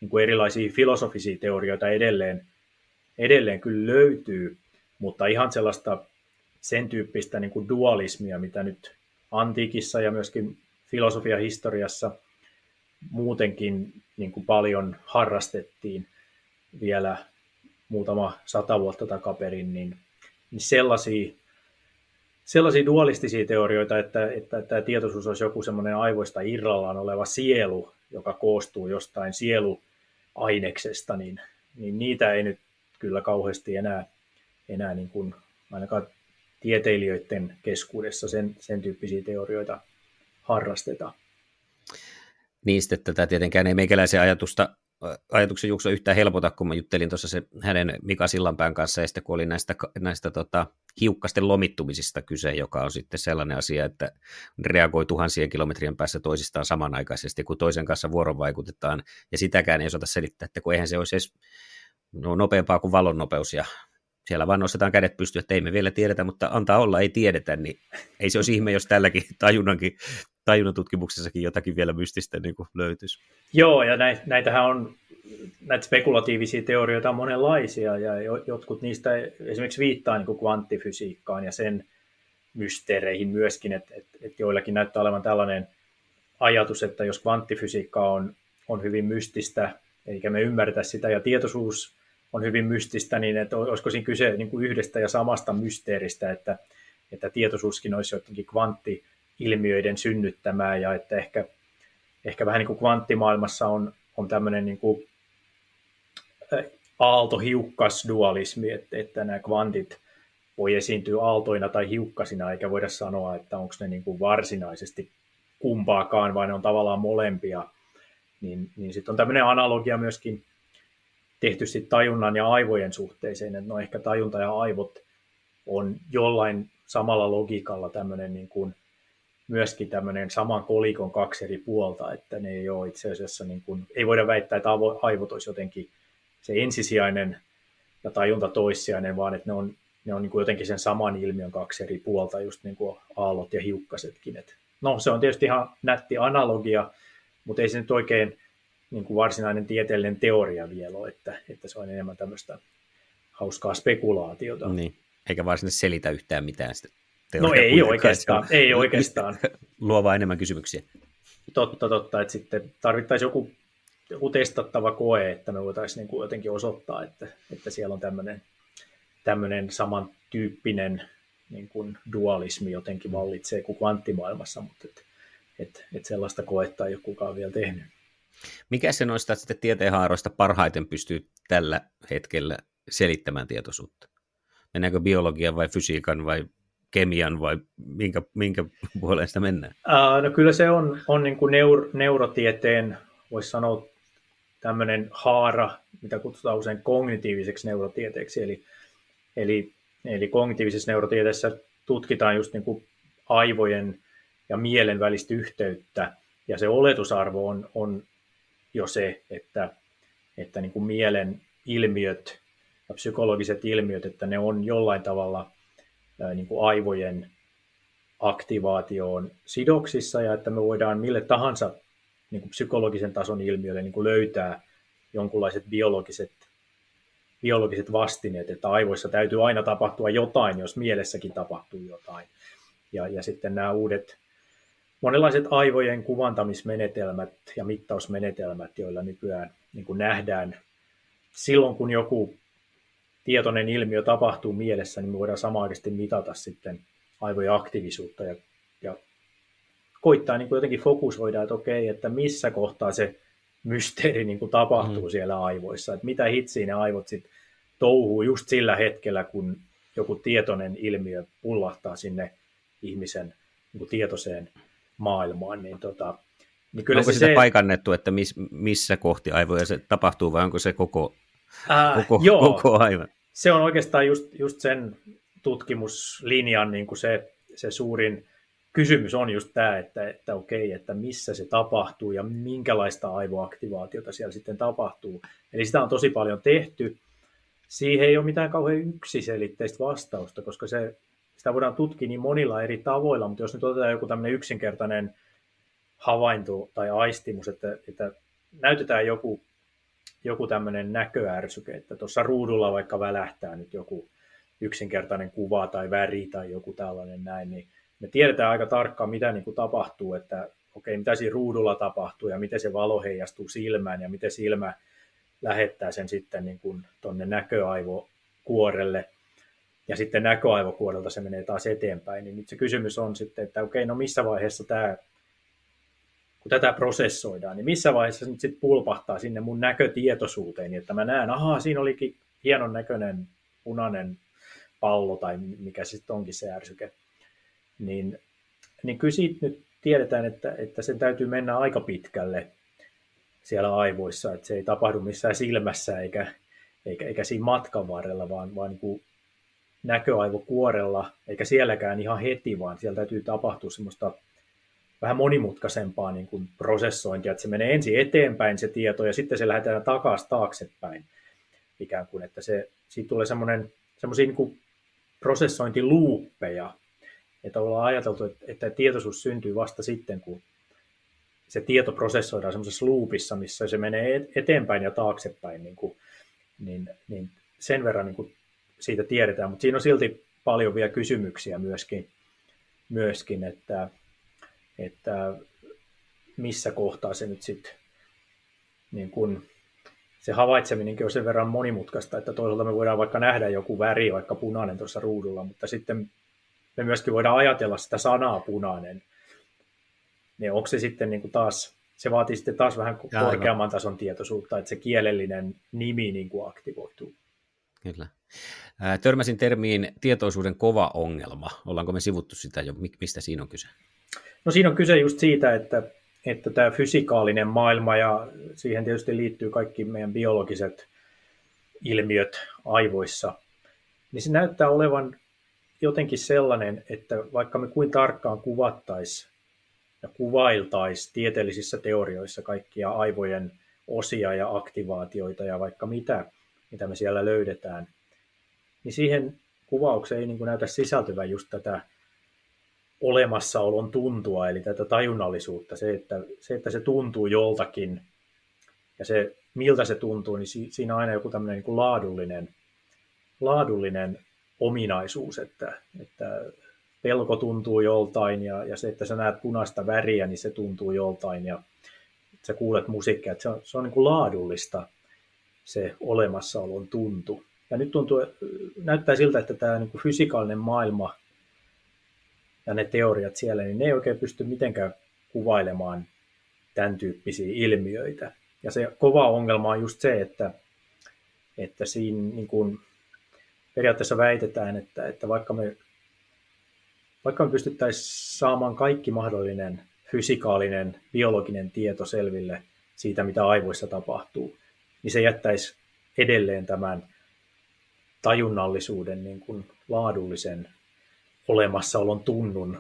niin kuin erilaisia filosofisia teorioita edelleen, edelleen kyllä löytyy, mutta ihan sellaista sen tyyppistä niin kuin dualismia, mitä nyt antiikissa ja myöskin filosofiahistoriassa muutenkin niin kuin paljon harrastettiin vielä muutama sata vuotta takaperin, niin, niin sellaisia, sellaisia dualistisia teorioita, että, että tämä tietoisuus olisi joku semmoinen aivoista irrallaan oleva sielu, joka koostuu jostain sieluaineksesta, niin, niin niitä ei nyt kyllä kauheasti enää, enää niin kuin ainakaan tieteilijöiden keskuudessa sen, sen tyyppisiä teorioita harrastetaan. Niistä tätä tietenkään ei meikäläisen ajatusta, ajatuksen juoksua yhtään helpota, kun mä juttelin tuossa se hänen Mika Sillanpään kanssa, ja sitten kun oli näistä, näistä tota, hiukkasten lomittumisista kyse, joka on sitten sellainen asia, että reagoi tuhansien kilometrien päässä toisistaan samanaikaisesti, kun toisen kanssa vuorovaikutetaan, ja sitäkään ei osata selittää, että kun eihän se olisi edes no, nopeampaa kuin valon nopeus, ja siellä vaan nostetaan kädet pystyyn, että ei me vielä tiedetä, mutta antaa olla, ei tiedetä, niin ei se olisi ihme, jos tälläkin tajunankin, tajunnan tutkimuksessakin jotakin vielä mystistä niin kuin löytyisi. Joo, ja näit, näitähän on, näitä spekulatiivisia teorioita on monenlaisia, ja jotkut niistä esimerkiksi viittaa niin kuin kvanttifysiikkaan ja sen mysteereihin myöskin, että, että, että joillakin näyttää olevan tällainen ajatus, että jos kvanttifysiikka on, on hyvin mystistä, eikä me ymmärretä sitä, ja tietoisuus on hyvin mystistä, niin että olisiko siinä kyse niin kuin yhdestä ja samasta mysteeristä, että, että tietoisuuskin olisi jotenkin kvanttiilmiöiden synnyttämää, ja että ehkä, ehkä vähän niin kuin kvanttimaailmassa on, on tämmöinen niin kuin aalto-hiukkasdualismi, että, että nämä kvantit voi esiintyä aaltoina tai hiukkasina, eikä voida sanoa, että onko ne niin kuin varsinaisesti kumpaakaan, vaan ne on tavallaan molempia, niin, niin sitten on tämmöinen analogia myöskin tehty sitten tajunnan ja aivojen suhteeseen, että no ehkä tajunta ja aivot on jollain samalla logiikalla tämmöinen niin kuin myöskin tämmöinen saman kolikon kaksi eri puolta, että ne ei ole itse asiassa, niin kuin, ei voida väittää, että aivot olisi jotenkin se ensisijainen ja tajunta toissijainen, vaan että ne on, ne on niin kuin jotenkin sen saman ilmiön kaksi eri puolta, just niin kuin aallot ja hiukkasetkin. Et no se on tietysti ihan nätti analogia, mutta ei se nyt oikein niin kuin varsinainen tieteellinen teoria vielä on, että, että se on enemmän tämmöistä hauskaa spekulaatiota. Niin, eikä varsinaisesti selitä yhtään mitään sitä teoria. No ei oikeastaan, ei oikeastaan. Luovaa enemmän kysymyksiä. Totta, totta, että sitten tarvittaisiin joku, joku testattava koe, että me voitaisiin niin kuin jotenkin osoittaa, että, että siellä on tämmöinen, tämmöinen samantyyppinen niin kuin dualismi jotenkin vallitsee kuin kvanttimaailmassa, mutta et, et, et sellaista koetta ei ole kukaan vielä tehnyt. Mikä se noista sitten tieteenhaaroista parhaiten pystyy tällä hetkellä selittämään tietoisuutta? Mennäänkö biologian vai fysiikan vai kemian vai minkä, minkä puoleen sitä mennään? Uh, no kyllä se on, on niin kuin neur- neurotieteen, voisi sanoa tämmöinen haara, mitä kutsutaan usein kognitiiviseksi neurotieteeksi. Eli, eli, eli kognitiivisessa neurotieteessä tutkitaan just niin kuin aivojen ja mielen välistä yhteyttä, ja se oletusarvo on, on jo se, että, että niin kuin mielen ilmiöt ja psykologiset ilmiöt, että ne on jollain tavalla niin kuin aivojen aktivaatioon sidoksissa, ja että me voidaan mille tahansa niin kuin psykologisen tason ilmiölle niin kuin löytää jonkunlaiset biologiset, biologiset vastineet, että aivoissa täytyy aina tapahtua jotain, jos mielessäkin tapahtuu jotain. Ja, ja sitten nämä uudet monenlaiset aivojen kuvantamismenetelmät ja mittausmenetelmät, joilla nykyään niin kuin nähdään silloin, kun joku tietoinen ilmiö tapahtuu mielessä, niin me voidaan samanaikaisesti mitata sitten aivojen aktiivisuutta ja, ja koittaa niin kuin jotenkin fokusoida, että okei, että missä kohtaa se mysteeri niin kuin tapahtuu mm. siellä aivoissa, että mitä hitsiä ne aivot sit touhuu just sillä hetkellä, kun joku tietoinen ilmiö pullahtaa sinne ihmisen niin kuin tietoiseen maailmaan, niin tota... Niin kyllä onko se sitä se... paikannettu, että mis, missä kohti aivoja se tapahtuu, vai onko se koko, äh, koko, koko aivan? Se on oikeastaan just, just sen tutkimuslinjan niin kuin se, se suurin kysymys on just tämä, että, että okei, että missä se tapahtuu ja minkälaista aivoaktivaatiota siellä sitten tapahtuu. Eli sitä on tosi paljon tehty. Siihen ei ole mitään kauhean yksiselitteistä vastausta, koska se, sitä voidaan tutkia niin monilla eri tavoilla, mutta jos nyt otetaan joku tämmöinen yksinkertainen havainto tai aistimus, että, että näytetään joku, joku tämmöinen näköärsyke, että tuossa ruudulla vaikka välähtää nyt joku yksinkertainen kuva tai väri tai joku tällainen näin, niin me tiedetään aika tarkkaan, mitä niin kuin tapahtuu, että okei, mitä siinä ruudulla tapahtuu ja miten se valo heijastuu silmään ja miten silmä lähettää sen sitten niin kuin tuonne näköaivokuorelle ja sitten näköaivokuorelta se menee taas eteenpäin, niin nyt se kysymys on sitten, että okei, no missä vaiheessa tämä kun tätä prosessoidaan, niin missä vaiheessa se nyt sitten pulpahtaa sinne mun näkötietoisuuteen, että mä näen, ahaa, siinä olikin hienon näköinen punainen pallo tai mikä se sitten onkin se ärsyke. Niin, niin kyllä siitä nyt tiedetään, että, että sen täytyy mennä aika pitkälle siellä aivoissa, että se ei tapahdu missään silmässä eikä, eikä, eikä siinä matkan varrella, vaan, vaan niin kuin näköaivokuorella, eikä sielläkään ihan heti, vaan siellä täytyy tapahtua semmoista vähän monimutkaisempaa niin kuin prosessointia, että se menee ensin eteenpäin se tieto ja sitten se lähdetään takaisin taaksepäin ikään kuin, että se, siitä tulee semmoisia niin kuin prosessointiluuppeja, että ollaan ajateltu, että, että tietoisuus syntyy vasta sitten, kun se tieto prosessoidaan semmoisessa luupissa, missä se menee eteenpäin ja taaksepäin, niin, kuin, niin, niin sen verran niin kuin siitä tiedetään, mutta siinä on silti paljon vielä kysymyksiä myöskin, myöskin että että missä kohtaa se nyt sitten, niin kun se havaitseminenkin on sen verran monimutkaista, että toisaalta me voidaan vaikka nähdä joku väri, vaikka punainen tuossa ruudulla, mutta sitten me myöskin voidaan ajatella sitä sanaa punainen. Niin onko se sitten niin kun taas, se vaatii sitten taas vähän korkeamman tason tietoisuutta, että se kielellinen nimi niin kun aktivoituu. Kyllä. Törmäsin termiin tietoisuuden kova ongelma. Ollaanko me sivuttu sitä jo? Mistä siinä on kyse? No siinä on kyse just siitä, että, että tämä fysikaalinen maailma ja siihen tietysti liittyy kaikki meidän biologiset ilmiöt aivoissa, niin se näyttää olevan jotenkin sellainen, että vaikka me kuin tarkkaan kuvattaisiin ja kuvailtaisiin tieteellisissä teorioissa kaikkia aivojen osia ja aktivaatioita ja vaikka mitä, mitä me siellä löydetään, niin siihen kuvaukseen ei niin kuin näytä sisältyvän just tätä olemassaolon tuntua, eli tätä tajunnallisuutta, se että, se, että se tuntuu joltakin ja se, miltä se tuntuu, niin si, siinä on aina joku tämmöinen niin kuin laadullinen, laadullinen ominaisuus, että, että pelko tuntuu joltain ja, ja se, että sä näet punaista väriä, niin se tuntuu joltain ja sä kuulet musiikkia, että se on, se on niin kuin laadullista se olemassaolon tuntu. Ja nyt tuntuu, näyttää siltä, että tämä niin kuin fysikaalinen maailma ja ne teoriat siellä, niin ne ei oikein pysty mitenkään kuvailemaan tämän tyyppisiä ilmiöitä. Ja se kova ongelma on just se, että, että siinä niin kuin periaatteessa väitetään, että, että vaikka me, vaikka me pystyttäisiin saamaan kaikki mahdollinen fysikaalinen, biologinen tieto selville siitä, mitä aivoissa tapahtuu, niin se jättäisi edelleen tämän tajunnallisuuden niin kuin laadullisen olemassaolon tunnun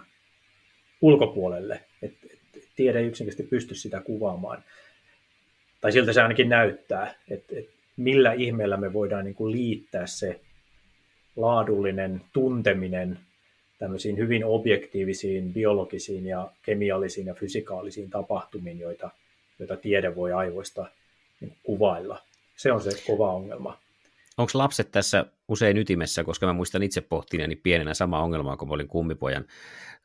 ulkopuolelle, että et, tiede ei yksinkertaisesti pysty sitä kuvaamaan. Tai siltä se ainakin näyttää, että et millä ihmeellä me voidaan niin kuin liittää se laadullinen tunteminen tämmöisiin hyvin objektiivisiin, biologisiin ja kemiallisiin ja fysikaalisiin tapahtumiin, joita, joita tiede voi aivoista niin kuin kuvailla. Se on se kova ongelma. Onko lapset tässä usein ytimessä, koska mä muistan itse pohtineeni pienenä samaa ongelmaa, kun mä olin kummipojan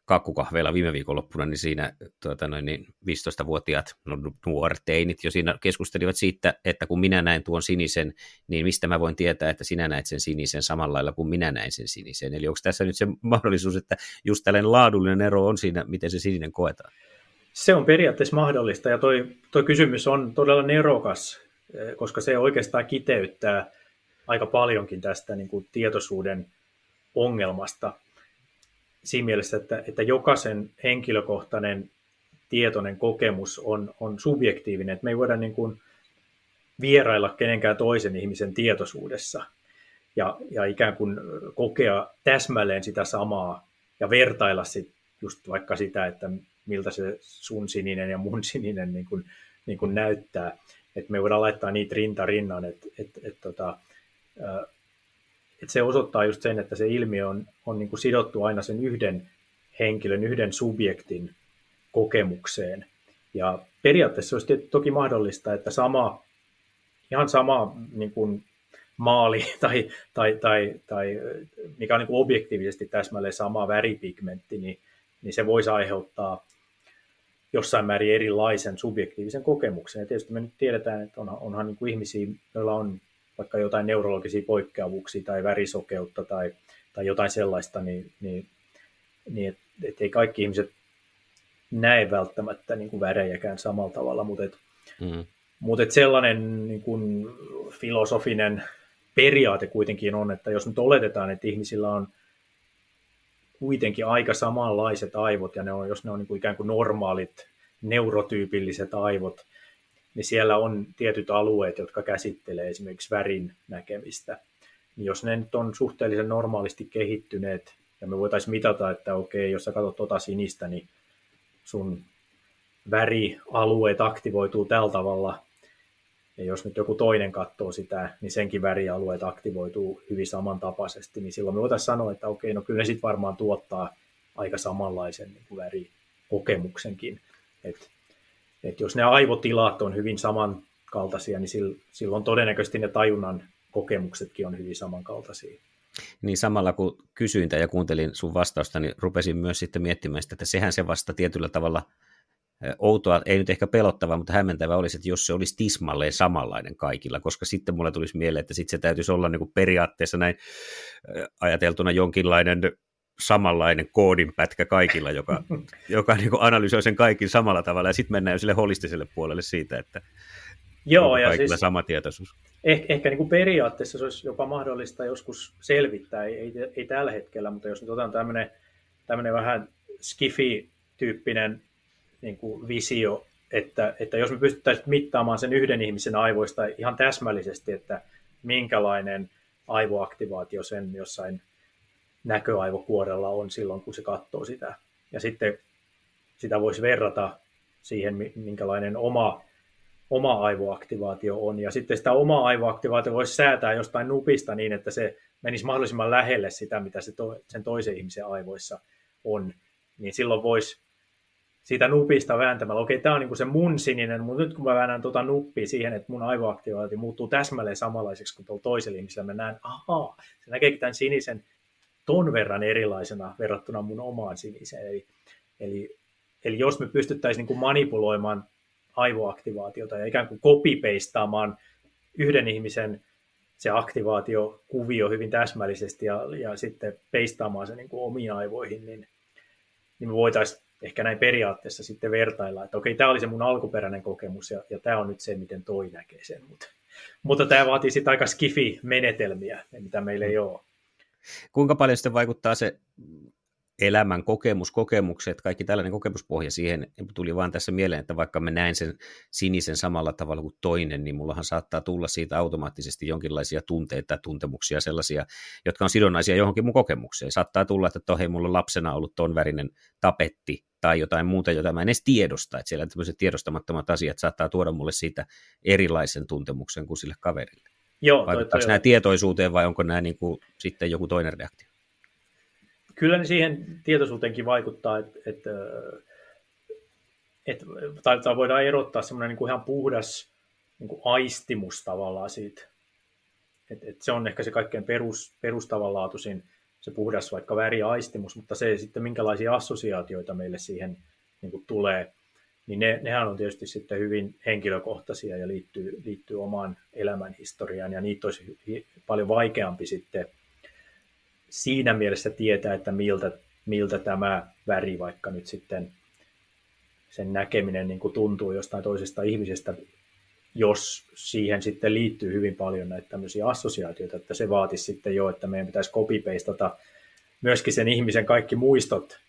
kakkukahveilla viime viikonloppuna, niin siinä tuota, noin, niin viisitoistavuotiaat no, nuoret teinit jo siinä keskustelivat siitä, että kun minä näen tuon sinisen, niin mistä mä voin tietää, että sinä näet sen sinisen samalla lailla kuin minä näen sen sinisen. Eli onko tässä nyt se mahdollisuus, että just tällainen laadullinen ero on siinä, miten se sininen koetaan? Se on periaatteessa mahdollista, ja toi, toi kysymys on todella nerokas, koska se oikeastaan kiteyttää aika paljonkin tästä niin kuin tietoisuuden ongelmasta. Siinä mielessä, että, että jokaisen henkilökohtainen tietoinen kokemus on, on subjektiivinen, että me ei voida niin kuin vierailla kenenkään toisen ihmisen tietoisuudessa ja, ja ikään kuin kokea täsmälleen sitä samaa ja vertailla sit just vaikka sitä, että miltä se sun sininen ja mun sininen niin kuin, niin kuin näyttää. Että me voidaan laittaa niitä rinta rinnan, että et, et, tota, et se osoittaa just sen, että se ilmiö on, on niin kuin sidottu aina sen yhden henkilön, yhden subjektin kokemukseen. Ja periaatteessa olisi toki mahdollista, että sama, ihan sama niin kuin maali tai, tai, tai, tai mikä on niin kuin objektiivisesti täsmälleen sama väripigmentti, niin, niin se voisi aiheuttaa jossain määrin erilaisen subjektiivisen kokemuksen. Ja tietysti me nyt tiedetään, että onhan, onhan niin kuin ihmisiä, joilla on vaikka jotain neurologisia poikkeavuuksia tai värisokeutta tai, tai jotain sellaista, niin, niin, niin et, et ei kaikki ihmiset näe välttämättä niin kuin värejäkään samalla tavalla, mutta et, mm. mut et sellainen niin kuin filosofinen periaate kuitenkin on, että jos nyt oletetaan, että ihmisillä on kuitenkin aika samanlaiset aivot, ja ne on, jos ne on niin kuin ikään kuin normaalit, neurotyypilliset aivot, niin siellä on tietyt alueet, jotka käsittelee esimerkiksi värin näkemistä. Niin jos ne nyt on suhteellisen normaalisti kehittyneet, ja me voitaisiin mitata, että okei, jos sä katsot tota sinistä, niin sun värialueet aktivoituu tällä tavalla, ja jos nyt joku toinen katsoo sitä, niin senkin värialueet aktivoituu hyvin samantapaisesti, niin silloin me voitaisiin sanoa, että okei, no kyllä ne sitten varmaan tuottaa aika samanlaisen niin kuin värikokemuksenkin. Et, et jos ne aivotilat on hyvin samankaltaisia, niin silloin todennäköisesti ne tajunnan kokemuksetkin on hyvin samankaltaisia. Niin samalla kun kysyin ja kuuntelin sun vastausta, niin rupesin myös sitten miettimään sitä, että sehän se vasta tietyllä tavalla outoa, ei nyt ehkä pelottavaa, mutta hämmentävää olisi, että jos se olisi tismalleen samanlainen kaikilla, koska sitten mulle tulisi mieleen, että sitten se täytyisi olla niin kuin periaatteessa näin ajateltuna jonkinlainen samanlainen koodinpätkä kaikilla, joka, joka niin kuin analysoi sen kaikin samalla tavalla, ja sitten mennään jo sille holistiselle puolelle siitä, että joo, ja kaikilla siis sama tietoisuus. Eh, ehkä niin kuin periaatteessa se olisi jopa mahdollista joskus selvittää, ei, ei, ei tällä hetkellä, mutta jos nyt otan tämmöinen, tämmöinen vähän skifi-tyyppinen niin kuin visio, että, että jos me pystyttäisiin mittaamaan sen yhden ihmisen aivoista ihan täsmällisesti, että minkälainen aivoaktivaatio sen jossain näköaivokuorella on silloin, kun se katsoo sitä. Ja sitten sitä voisi verrata siihen, minkälainen oma, oma aivoaktivaatio on. Ja sitten sitä omaa aivoaktivaatio voisi säätää jostain nupista niin, että se menisi mahdollisimman lähelle sitä, mitä se to, sen toisen ihmisen aivoissa on. Niin silloin voisi siitä nupista vääntämällä, okei, tämä on niin kuin se mun sininen, mutta nyt kun mä väännän tuota nuppia siihen, että mun aivoaktivaatio muuttuu täsmälleen samanlaiseksi kuin tuolla toisella ihmisellä, mä näen, ahaa, se näkeekin tämän sinisen ton verran erilaisena verrattuna mun omaan siniseen. Eli, eli, eli jos me pystyttäisiin niin kuin manipuloimaan aivoaktivaatiota ja ikään kuin copy-pastaamaan yhden ihmisen se aktivaatiokuvio hyvin täsmällisesti ja, ja sitten pastaamaan se niin kuin omiin aivoihin, niin, niin me voitaisiin ehkä näin periaatteessa sitten vertailla, että okei, tämä oli se mun alkuperäinen kokemus ja, ja tämä on nyt se, miten toi näkee sen. Mut, mutta tämä vaatii sitten aika skifi-menetelmiä, mitä meillä ei ole. Kuinka paljon sitten vaikuttaa se elämän kokemus, kokemukset, kaikki tällainen kokemuspohja siihen? Tuli vaan tässä mieleen, että vaikka mä näen sen sinisen samalla tavalla kuin toinen, niin mullahan saattaa tulla siitä automaattisesti jonkinlaisia tunteita ja tuntemuksia, sellaisia, jotka on sidonnaisia johonkin mun kokemukseen. Saattaa tulla, että tohei, mulla on lapsena ollut ton värinen tapetti tai jotain muuta, jota mä en edes tiedosta. Että siellä tämmöiset tiedostamattomat asiat saattaa tuoda mulle siitä erilaisen tuntemuksen kuin sille kaverille. Joo, vaikuttaako toi, nämä tietoisuuteen vai onko nämä niin kuin sitten joku toinen reaktio? Kyllä ne siihen tietoisuuteenkin vaikuttaa, että et, et, tai voidaan erottaa semmoinen niin kuin ihan puhdas niin kuin aistimus tavallaan siitä Et, et se on ehkä se kaikkein perus, perustavanlaatuisin, se puhdas vaikka väriaistimus, mutta se sitten minkälaisia assosiaatioita meille siihen niin kuin tulee, niin ne, nehän on tietysti sitten hyvin henkilökohtaisia ja liittyy, liittyy omaan elämänhistoriaan, ja niitä olisi paljon vaikeampi sitten siinä mielessä tietää, että miltä, miltä tämä väri vaikka nyt sitten sen näkeminen niin kuin tuntuu jostain toisesta ihmisestä, jos siihen sitten liittyy hyvin paljon näitä tämmöisiä assosiaatioita, että se vaatisi sitten jo, että meidän pitäisi copy-pastata myöskin sen ihmisen kaikki muistot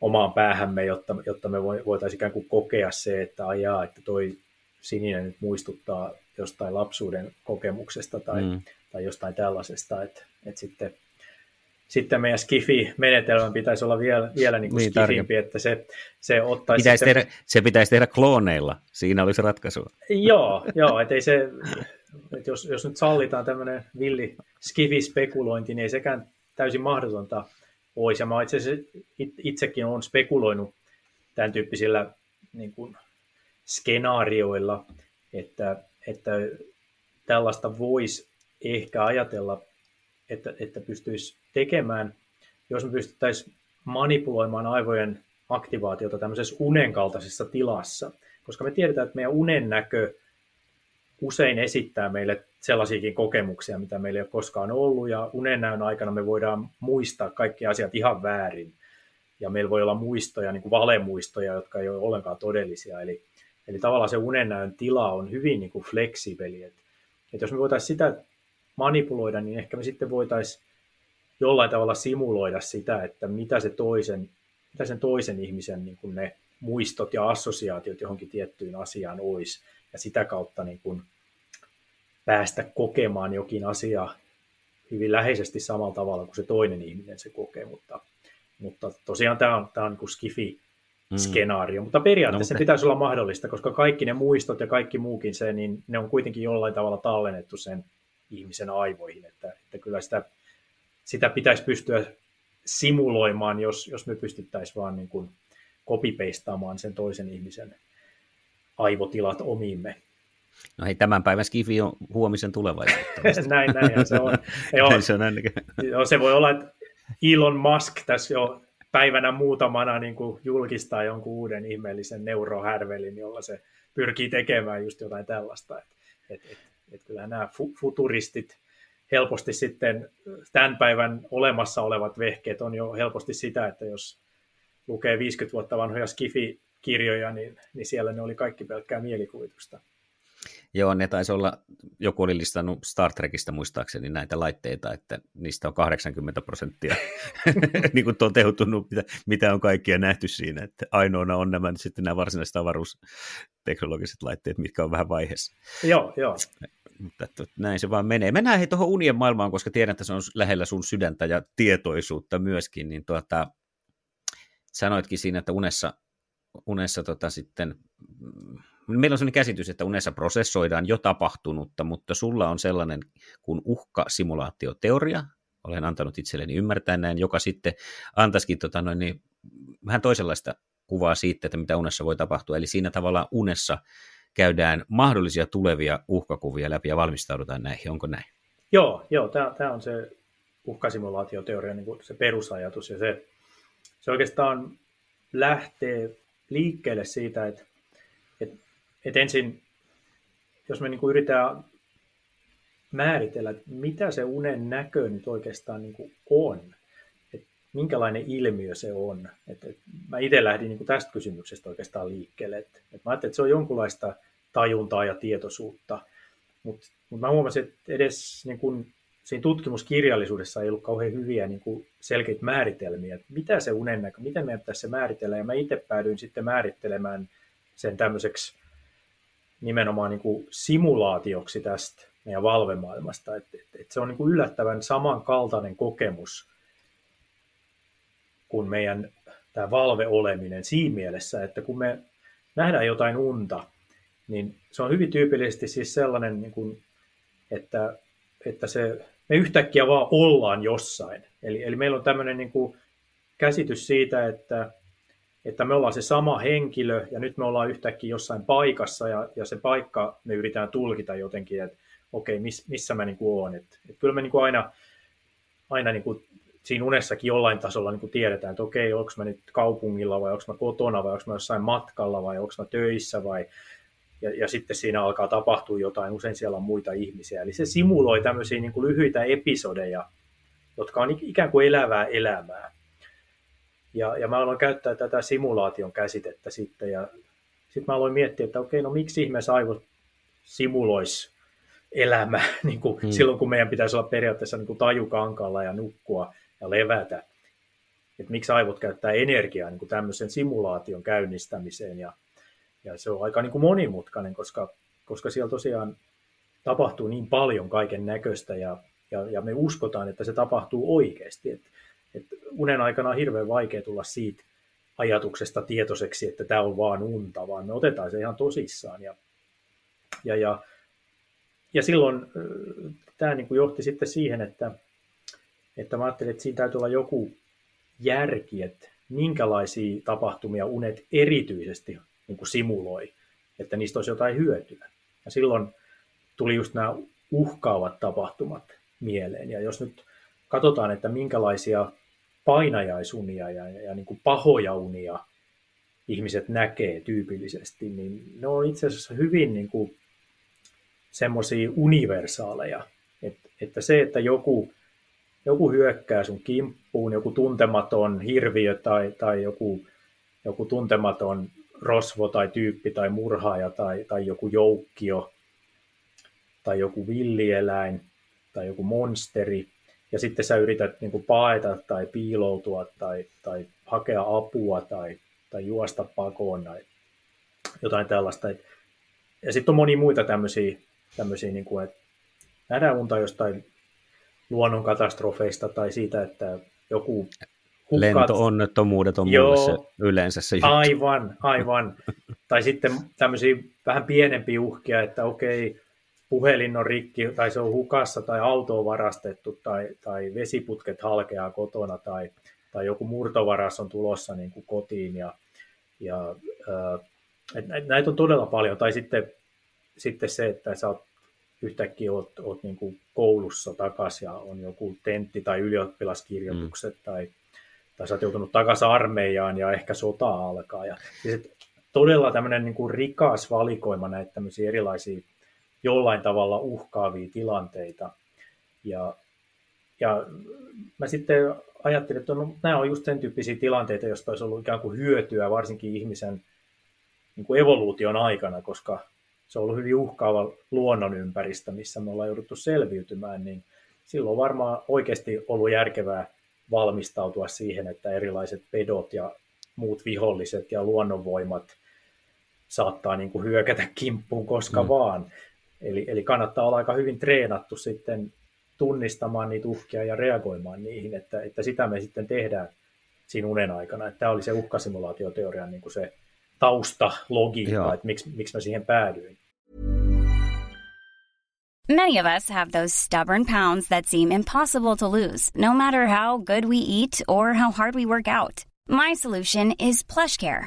omaan päähämme, jotta, jotta me voitaisiin ikään kuin kokea se, että ajaa, että toi sininen nyt muistuttaa jostain lapsuuden kokemuksesta tai, mm. tai jostain tällaisesta, että, että sitten, sitten meidän skifi-menetelmän pitäisi olla vielä, vielä niin kuin niin, skifimpi, että se, se ottaisi... Pitäisi sitten... tehdä, se pitäisi tehdä klooneilla, siinä olisi ratkaisu. Joo, joo ettei se, että jos, jos nyt sallitaan tämmöinen villi skifi-spekulointi, niin ei sekään täysin mahdotonta olisi. Ja mä itse itsekin olen spekuloinut tämän tyyppisillä niin kuin skenaarioilla, että, että tällaista voisi ehkä ajatella, että, että pystyisi tekemään, jos me pystyttäisiin manipuloimaan aivojen aktivaatiota tämmöisessä unen kaltaisessa tilassa, koska me tiedetään, että meidän unen näkö usein esittää meille sellaisiakin kokemuksia, mitä meillä ei ole koskaan ollut, ja unennäön aikana me voidaan muistaa kaikki asiat ihan väärin, ja meillä voi olla muistoja, niin kuin valemuistoja, jotka ei ole ollenkaan todellisia, eli, eli tavallaan se unennäön tila on hyvin niin kuin fleksibeli, että et jos me voitaisiin sitä manipuloida, niin ehkä me sitten voitaisiin jollain tavalla simuloida sitä, että mitä, se toisen, mitä sen toisen ihmisen niin kuin ne muistot ja assosiaatiot johonkin tiettyyn asiaan olisi, ja sitä kautta niin kuin päästä kokemaan jokin asia hyvin läheisesti samalla tavalla kuin se toinen ihminen se kokee, mutta, mutta tosiaan tämä on, tämä on niin kuin skifi-skenaario, mm. mutta periaatteessa no, okay. pitäisi olla mahdollista, koska kaikki ne muistot ja kaikki muukin se, niin ne on kuitenkin jollain tavalla tallennettu sen ihmisen aivoihin, että, että kyllä sitä, sitä pitäisi pystyä simuloimaan, jos, jos me pystyttäisiin vaan niin kuin copy-pastaamaan sen toisen ihmisen aivotilat omiimme. No hei, tämän päivän skifi on huomisen tulevaisuutta. näin, näinhän se on. Joo, se, on joo, se voi olla, että Elon Musk tässä jo päivänä muutamana niin kuin julkistaa jonkun uuden ihmeellisen neurohärvelin, jolla se pyrkii tekemään just jotain tällaista. Et, et, et, et kyllähän nämä fu- futuristit helposti sitten, tämän päivän olemassa olevat vehkeet on jo helposti sitä, että jos lukee viisikymmentä vuotta vanhoja skifi-kirjoja, niin, niin siellä ne oli kaikki pelkkää mielikuvitusta. Joo, ne taisi olla, joku oli listannut Star Trekistä muistaakseni näitä laitteita, että niistä on kahdeksankymmentä prosenttia niin kuin toteutunut, mitä, mitä on kaikkia nähty siinä. Että ainoana on nämä, sitten nämä varsinaiset avaruusteknologiset laitteet, mitkä on vähän vaiheessa. Joo, joo. Mutta näin se vaan menee. Mennään hei tuohon unien maailmaan, koska tiedän, että se on lähellä sun sydäntä ja tietoisuutta myöskin, niin tuota... Sanoitkin siinä, että unessa, unessa tota sitten, meillä on sellainen käsitys, että unessa prosessoidaan jo tapahtunutta, mutta sulla on sellainen kuin uhkasimulaatioteoria, olen antanut itselleni ymmärtää näin, joka sitten antaisikin tota noin, niin, vähän toisenlaista kuvaa siitä, että mitä unessa voi tapahtua. Eli siinä tavallaan unessa käydään mahdollisia tulevia uhkakuvia läpi ja valmistaudutaan näihin, onko näin? Joo, joo tämä on se uhkasimulaatioteoria, niin kuin se perusajatus ja se, Se oikeastaan lähtee liikkeelle siitä, että, että, että ensin, jos me niin kuin yritetään määritellä, että mitä se unen näkö nyt oikeastaan niin kuin on, että minkälainen ilmiö se on. Että, että mä itse lähdin niin kuin tästä kysymyksestä oikeastaan liikkeelle. Että, että mä ajattelin, että se on jonkunlaista tajuntaa ja tietoisuutta, mutta, mutta mä huomasin, että edes... Niin kuin siinä tutkimuskirjallisuudessa ei ollut kauhean hyviä niin kuin selkeitä määritelmiä, että mitä se unen näkö, miten meidän pitäisi se määritellä, ja mä itse päädyin sitten määrittelemään sen tämmöiseksi nimenomaan niin kuin simulaatioksi tästä meidän valvemaailmasta, että et, et se on niin kuin yllättävän samankaltainen kokemus kuin meidän tämä valveoleminen siinä mielessä, että kun me nähdään jotain unta, niin se on hyvin tyypillisesti siis sellainen, niin kuin, että että se, me yhtäkkiä vaan ollaan jossain. Eli, eli meillä on tämmöinen niin kuin käsitys siitä, että, että me ollaan se sama henkilö ja nyt me ollaan yhtäkkiä jossain paikassa ja, ja se paikka me yritetään tulkita jotenkin, että okei, miss, missä mä niin kuin olen. Et, et kyllä me niin kuin aina, aina niin kuin siinä unessakin jollain tasolla niin kuin tiedetään, että okei, onko mä nyt kaupungilla vai onko mä kotona vai onko mä jossain matkalla vai onko mä töissä vai... Ja, ja sitten siinä alkaa tapahtua jotain, usein siellä on muita ihmisiä. Eli se simuloi tämmöisiä niin kuin lyhyitä episodeja, jotka on ikään kuin elävää elämää. Ja, ja mä aloin käyttää tätä simulaation käsitettä sitten. Ja sitten mä aloin miettiä, että okei, no miksi ihmeessä aivot simuloisi elämää niin kuin hmm. silloin, kun meidän pitäisi olla periaatteessa niin kuin tajukankalla ja nukkua ja levätä. Että miksi aivot käyttää energiaa niin kuin tämmöisen simulaation käynnistämiseen ja Ja se on aika niin kuin monimutkainen, koska, koska siellä tosiaan tapahtuu niin paljon kaiken näköistä ja, ja, ja me uskotaan, että se tapahtuu oikeasti. Et, et unen aikana on hirveän vaikea tulla siitä ajatuksesta tietoiseksi, että tämä on vaan unta, vaan me otetaan se ihan tosissaan. Ja, ja, ja, ja silloin tämä niin kuin johti sitten siihen, että, että mä ajattelin, että siinä täytyy olla joku järki, että minkälaisia tapahtumia unet erityisesti niin kuin simuloi, että niistä olisi jotain hyötyä. Ja silloin tuli just nämä uhkaavat tapahtumat mieleen. Ja jos nyt katsotaan, että minkälaisia painajaisunia ja, ja, ja niin kuin pahoja unia ihmiset näkee tyypillisesti, niin ne on itse asiassa hyvin niin kuin semmoisia universaaleja. Et, että se, että joku, joku hyökkää sun kimppuun, joku tuntematon hirviö tai, tai joku, joku tuntematon rosvo tai tyyppi tai murhaaja tai, tai joku joukkio tai joku villieläin tai joku monsteri ja sitten sä yrität niin kuin paeta tai piiloutua tai, tai hakea apua tai, tai juosta pakoon tai jotain tällaista. Ja sitten on monia muita tämmöisiä, tämmöisiä niin kuin, että nähdään unta jostain luonnonkatastrofeista tai siitä, että joku... Hukkaat. Lento-onnettomuudet on joo, mulle se, yleensä se juttu. Aivan, aivan. Tai sitten tämmöisiä vähän pienempiä uhkia, että okei, puhelin on rikki, tai se on hukassa, tai auto on varastettu, tai, tai vesiputket halkeaa kotona, tai, tai joku murtovaras on tulossa niin kuin kotiin. Ja, ja, näitä on todella paljon. Tai sitten, sitten se, että sä oot, yhtäkkiä oot, oot niin kuin koulussa takaisin, ja on joku tentti tai ylioppilaskirjoitukset, mm. tai tai sä oot joutunut takaisin armeijaan ja ehkä sota alkaa. Ja siis todella tämmöinen niin kuin rikas valikoima näitä tämmöisiä erilaisia jollain tavalla uhkaavia tilanteita. Ja, ja mä sitten ajattelin, että no, nämä on just sen tyyppisiä tilanteita, joista olisi ollut ikään kuin hyötyä varsinkin ihmisen niin kuin evoluution aikana, koska se on ollut hyvin uhkaava luonnonympäristö, missä me ollaan jouduttu selviytymään, niin silloin on varmaan oikeasti ollut järkevää valmistautua siihen, että erilaiset pedot ja muut viholliset ja luonnonvoimat saattaa niin kuin hyökätä kimppuun koska mm. vaan. Eli, eli kannattaa olla aika hyvin treenattu sitten tunnistamaan niitä uhkia ja reagoimaan niihin, että, että sitä me sitten tehdään siinä unen aikana. Että tämä oli se uhkasimulaatioteorian niin kuin se taustalogiikka, yeah. että miksi, miksi mä siihen päädyin. Many of us have those stubborn pounds that seem impossible to lose, no matter how good we eat or how hard we work out. My solution is PlushCare.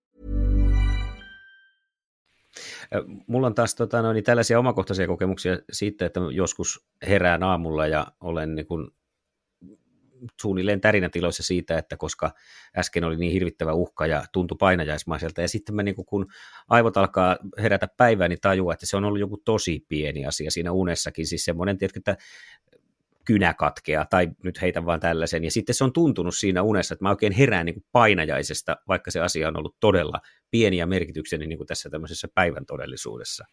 Mulla on taas tota, no, niin tällaisia omakohtaisia kokemuksia siitä, että joskus herään aamulla ja olen niin kuin suunnilleen tärinätiloissa siitä, että koska äsken oli niin hirvittävä uhka ja tuntui painajaismaiselta. Ja sitten mä, niin kuin, kun aivot alkaa herätä päivään, niin tajuaa, että se on ollut joku tosi pieni asia siinä unessakin. Siis semmoinen, että kynä katkeaa, tai nyt heitän vaan tällaisen. Ja sitten se on tuntunut siinä unessa, että mä oikein herään niin kuin painajaisesta, vaikka se asia on ollut todella pieni ja merkitykseni niin kuin tässä tämmöisessä päivän todellisuudessa.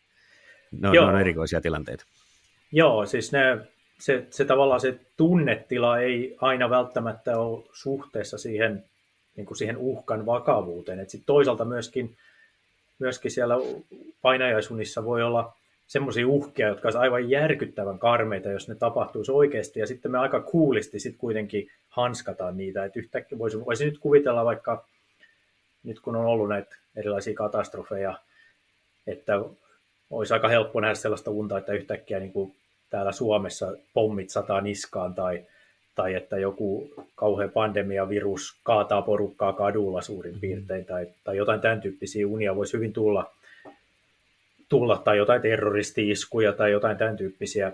No, ne on erikoisia tilanteita. Joo, siis ne, se, se tavallaan se tunnetila ei aina välttämättä ole suhteessa siihen, niin kuin siihen uhkan vakavuuteen. Et sit toisaalta myöskin, myöskin siellä painajaisunissa voi olla semmoisia uhkia, jotka olisi aivan järkyttävän karmeita, jos ne tapahtuisi oikeasti. Ja sitten me aika coolisti sit kuitenkin hanskataan niitä. Et yhtäkkiä voisi, voisi nyt kuvitella vaikka, nyt kun on ollut näitä erilaisia katastrofeja, että olisi aika helppo nähdä sellaista unta, että yhtäkkiä niin kuin täällä Suomessa pommit sataa niskaan tai, tai että joku kauhea pandemiavirus kaataa porukkaa kadulla suurin piirtein tai, tai jotain tämän tyyppisiä unia voisi hyvin tulla, tulla tai jotain terroristi-iskuja tai jotain tämän tyyppisiä,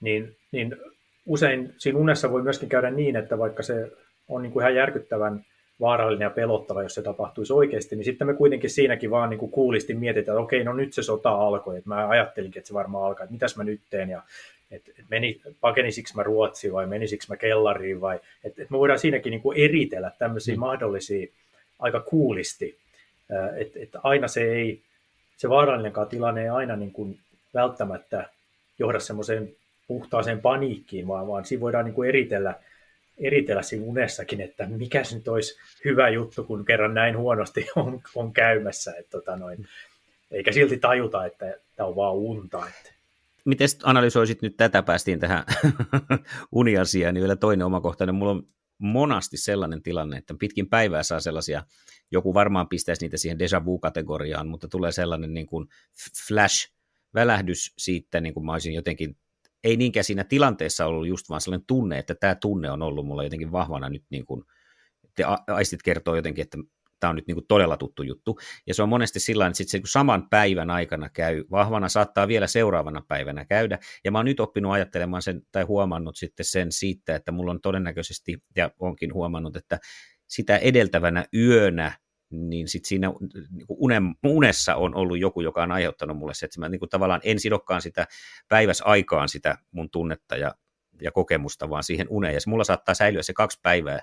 niin, niin usein siinä unessa voi myöskin käydä niin, että vaikka se on niin kuin ihan järkyttävän vaarallinen ja pelottava, jos se tapahtuisi oikeasti, niin sitten me kuitenkin siinäkin vaan niin kuin kuulisti mietitään, että okei, no nyt se sota alkoi, että mä ajattelinkin, että se varmaan alkaa, että mitäs mä nyt teen, ja että meni, pakenisikö mä Ruotsiin vai menisikö mä kellariin, vai, että, että me voidaan siinäkin niin kuin eritellä tämmöisiä mm. mahdollisia aika kuulisti, että, että aina se ei, se vaarallinenkaan tilanne ei aina niin kuin välttämättä johda semmoiseen puhtaaseen paniikkiin, vaan, vaan siinä voidaan niin kuin eritellä, eritellä siinä unessakin, että mikäs nyt olisi hyvä juttu, kun kerran näin huonosti on, on käymässä. Että tota noin, eikä silti tajuta, että tämä on vaan unta. Että. Miten analysoisit nyt tätä? Päästiin tähän uniasiaan, niin vielä toinen omakohtainen. Mulla on monasti sellainen tilanne, että pitkin päivää saa sellaisia, joku varmaan pistäisi niitä siihen déjà vu-kategoriaan, mutta tulee sellainen niin kuin flash, välähdys siitä, niin kuin mä olisin jotenkin, ei niinkään siinä tilanteessa ollut just vaan sellainen tunne, että tämä tunne on ollut mulla jotenkin vahvana nyt, niin kuin, että aistit kertoo jotenkin, että tämä on nyt niin kuin todella tuttu juttu. Ja se on monesti sillä tavalla, että se saman päivän aikana käy vahvana, saattaa vielä seuraavana päivänä käydä. Ja mä oon nyt oppinut ajattelemaan sen tai huomannut sitten sen siitä, että mulla on todennäköisesti, ja onkin huomannut, että sitä edeltävänä yönä, niin sitten siinä unen, unessa on ollut joku, joka on aiheuttanut mulle se, että mä niin kuin tavallaan en sidokkaan sitä päiväsaikaan sitä mun tunnetta ja, ja kokemusta, vaan siihen uneen. Ja mulla saattaa säilyä se kaksi päivää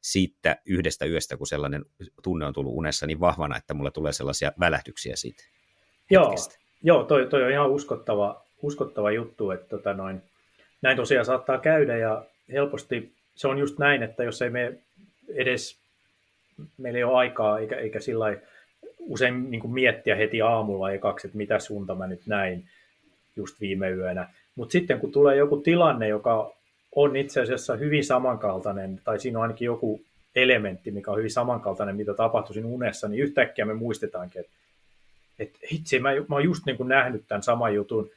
siitä yhdestä yöstä, kun sellainen tunne on tullut unessa niin vahvana, että mulla tulee sellaisia välähdyksiä siitä hetkestä. Joo, joo toi, toi on ihan uskottava, uskottava juttu, että tota noin, näin tosiaan saattaa käydä ja helposti se on just näin, että jos ei me edes meillä ei ole aikaa, eikä, eikä sillai, usein niin kuin miettiä heti aamulla ekaksi, että mitä suunta mä nyt näin just viime yönä. Mutta sitten kun tulee joku tilanne, joka on itse asiassa hyvin samankaltainen, tai siinä on ainakin joku elementti, mikä on hyvin samankaltainen, mitä tapahtui siinä unessa, niin yhtäkkiä me muistetaankin, että, että hitsi, mä, mä oon just niin kuin nähnyt tämän saman jutun,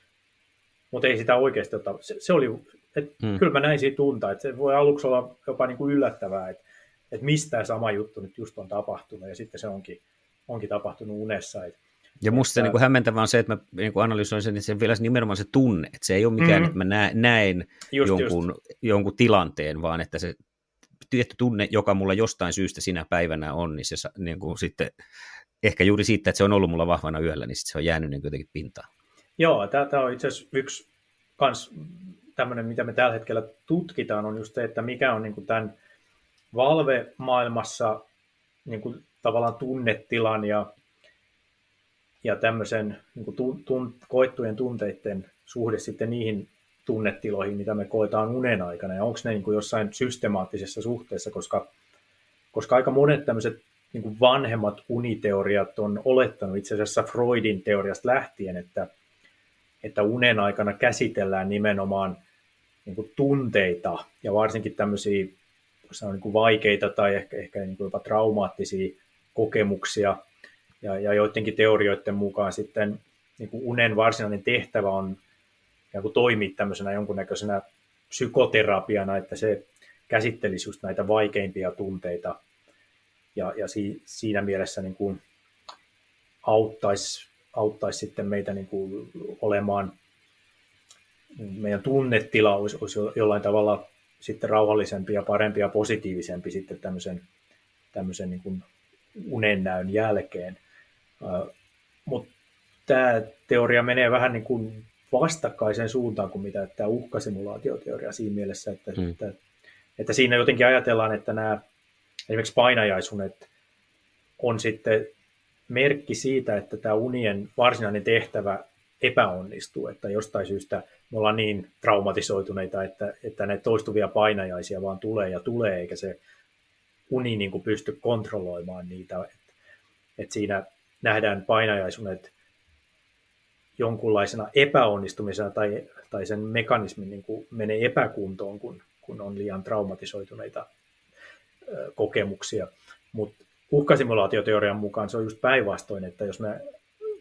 mutta ei sitä oikeasti ota. Se, se oli, että hmm. kyllä mä näin siitä tuntaa, että se voi aluksi olla jopa niin kuin yllättävää, että että mistä sama juttu nyt just on tapahtunut, ja sitten se onkin, onkin tapahtunut unessa. Et, ja musta että, se niinku hämmentävää on se, että mä niinku analysoin sen, että se vielä nimenomaan se tunne, että se ei ole mikään, mm-hmm. että mä näen just, jonkun, just. jonkun tilanteen, vaan että se tietty tunne, joka mulla jostain syystä sinä päivänä on, niin se niinku sitten ehkä juuri siitä, että se on ollut mulla vahvana yöllä, niin sitten se on jäänyt niin jotenkin pintaan. Joo, tämä on itse asiassa yksi kans tämmöinen, mitä me tällä hetkellä tutkitaan, on just se, että mikä on niinku tämän Valve-maailmassa niin kuin tavallaan tunnetilan ja, ja tämmöisen niin kuin tun, tun, koettujen tunteiden suhde sitten niihin tunnetiloihin, mitä me koetaan unen aikana, ja onko ne niin kuin jossain systemaattisessa suhteessa, koska, koska aika monet tämmöiset niin kuin vanhemmat uniteoriat on olettanut itse asiassa Freudin teoriasta lähtien, että, että unen aikana käsitellään nimenomaan niin kuin tunteita ja varsinkin tämmöisiä on niin kuin vaikeita tai ehkä, ehkä niin kuin jopa traumaattisia kokemuksia. Ja, ja joidenkin teorioiden mukaan sitten niin kuin unen varsinainen tehtävä on niin kuin toimia tämmöisenä jonkunnäköisenä psykoterapiana, että se käsittelisi just näitä vaikeimpia tunteita. Ja, ja si, siinä mielessä niin kuin auttaisi, auttaisi sitten meitä niin kuin olemaan, meidän tunnetila olisi, olisi jollain tavalla sitten rauhallisempi ja parempi ja positiivisempi sitten tämmöisen, tämmöisen niin kuin unennäön jälkeen. Mutta tämä teoria menee vähän niin kuin vastakkaiseen suuntaan kuin mitä tämä uhkasimulaatioteoria siinä mielessä, että, mm. että, että siinä jotenkin ajatellaan, että nämä esimerkiksi painajaisunet on sitten merkki siitä, että tämä unien varsinainen tehtävä epäonnistuu, että jostain syystä me ollaan niin traumatisoituneita, että, että ne toistuvia painajaisia vaan tulee ja tulee, eikä se uni niin kuin pysty kontrolloimaan niitä. Et, et siinä nähdään painajaisunet jonkunlaisena epäonnistumisena tai, tai sen mekanismi niin kuin menee epäkuntoon, kun, kun on liian traumatisoituneita ö, kokemuksia. Mutta uhkasimulaatioteorian mukaan se on just päinvastoin, että jos me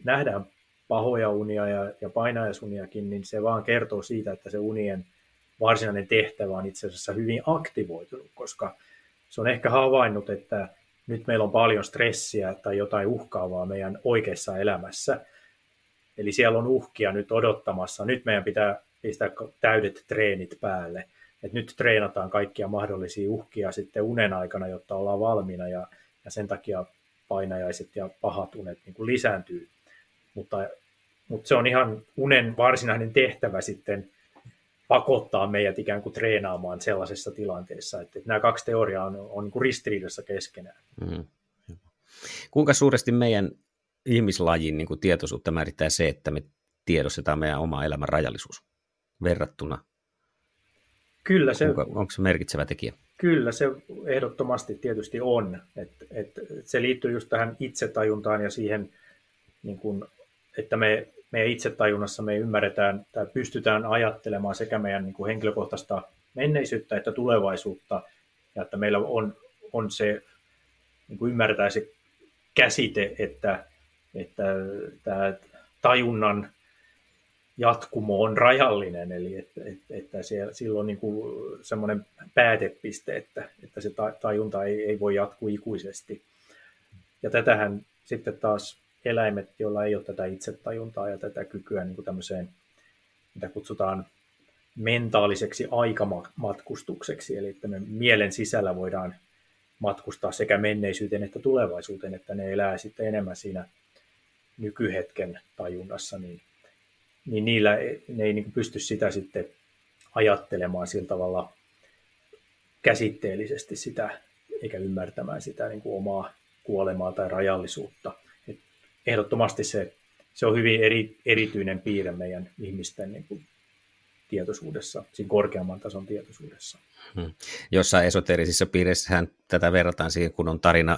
nähdään pahoja unia ja, ja painajaisuniakin, niin se vaan kertoo siitä, että se unien varsinainen tehtävä on itse asiassa hyvin aktivoitunut, koska se on ehkä havainnut, että nyt meillä on paljon stressiä tai jotain uhkaavaa meidän oikeassa elämässä. Eli siellä on uhkia nyt odottamassa. Nyt meidän pitää pistää täydet treenit päälle. Et nyt treenataan kaikkia mahdollisia uhkia sitten unen aikana, jotta ollaan valmiina. Ja, ja sen takia painajaiset ja pahat unet niin kuin lisääntyy. Mutta, mutta se on ihan unen varsinainen tehtävä sitten pakottaa meidät ikään kuin treenaamaan sellaisessa tilanteessa. Että nämä kaksi teoriaa on, on niin kuin ristiriidassa keskenään. Mm. Kuinka suuresti meidän ihmislajin niin kuin tietoisuutta määrittää se, että me tiedostetaan meidän oma elämän rajallisuus verrattuna? Kyllä se, Kuinka, onko se merkitsevä tekijä? Kyllä se ehdottomasti tietysti on. Et, et, et se liittyy just tähän itsetajuntaan ja siihen, niin kuin, että me meidän itsetajunnassa me ymmärretään tai pystytään ajattelemaan sekä meidän niin kuin henkilökohtaista menneisyyttä että tulevaisuutta, ja että meillä on, on se, niin kuin ymmärretään se käsite, että, että tämä tajunnan jatkumo on rajallinen, eli että, että siellä, silloin niin kuin semmoinen päätepiste, että, että se tajunta ei, ei voi jatkua ikuisesti. Ja tätähän sitten taas eläimet, joilla ei ole tätä itsetajuntaa ja tätä kykyä niin kuin tämmöiseen, mitä kutsutaan mentaaliseksi aikamatkustukseksi, eli että me mielen sisällä voidaan matkustaa sekä menneisyyteen että tulevaisuuteen, että ne elää sitten enemmän siinä nykyhetken tajunnassa, niin, niin niillä ne ei niin kuin pysty sitä sitten ajattelemaan sillä tavalla käsitteellisesti sitä, eikä ymmärtämään sitä niin kuin omaa kuolemaa tai rajallisuutta. Ehdottomasti se, se on hyvin eri, erityinen piirre meidän ihmisten niin kuin tietoisuudessa, siinä korkeamman tason tietoisuudessa. Hmm. Jossain esoteerisissa piireissähän tätä verrataan siihen, kun on tarina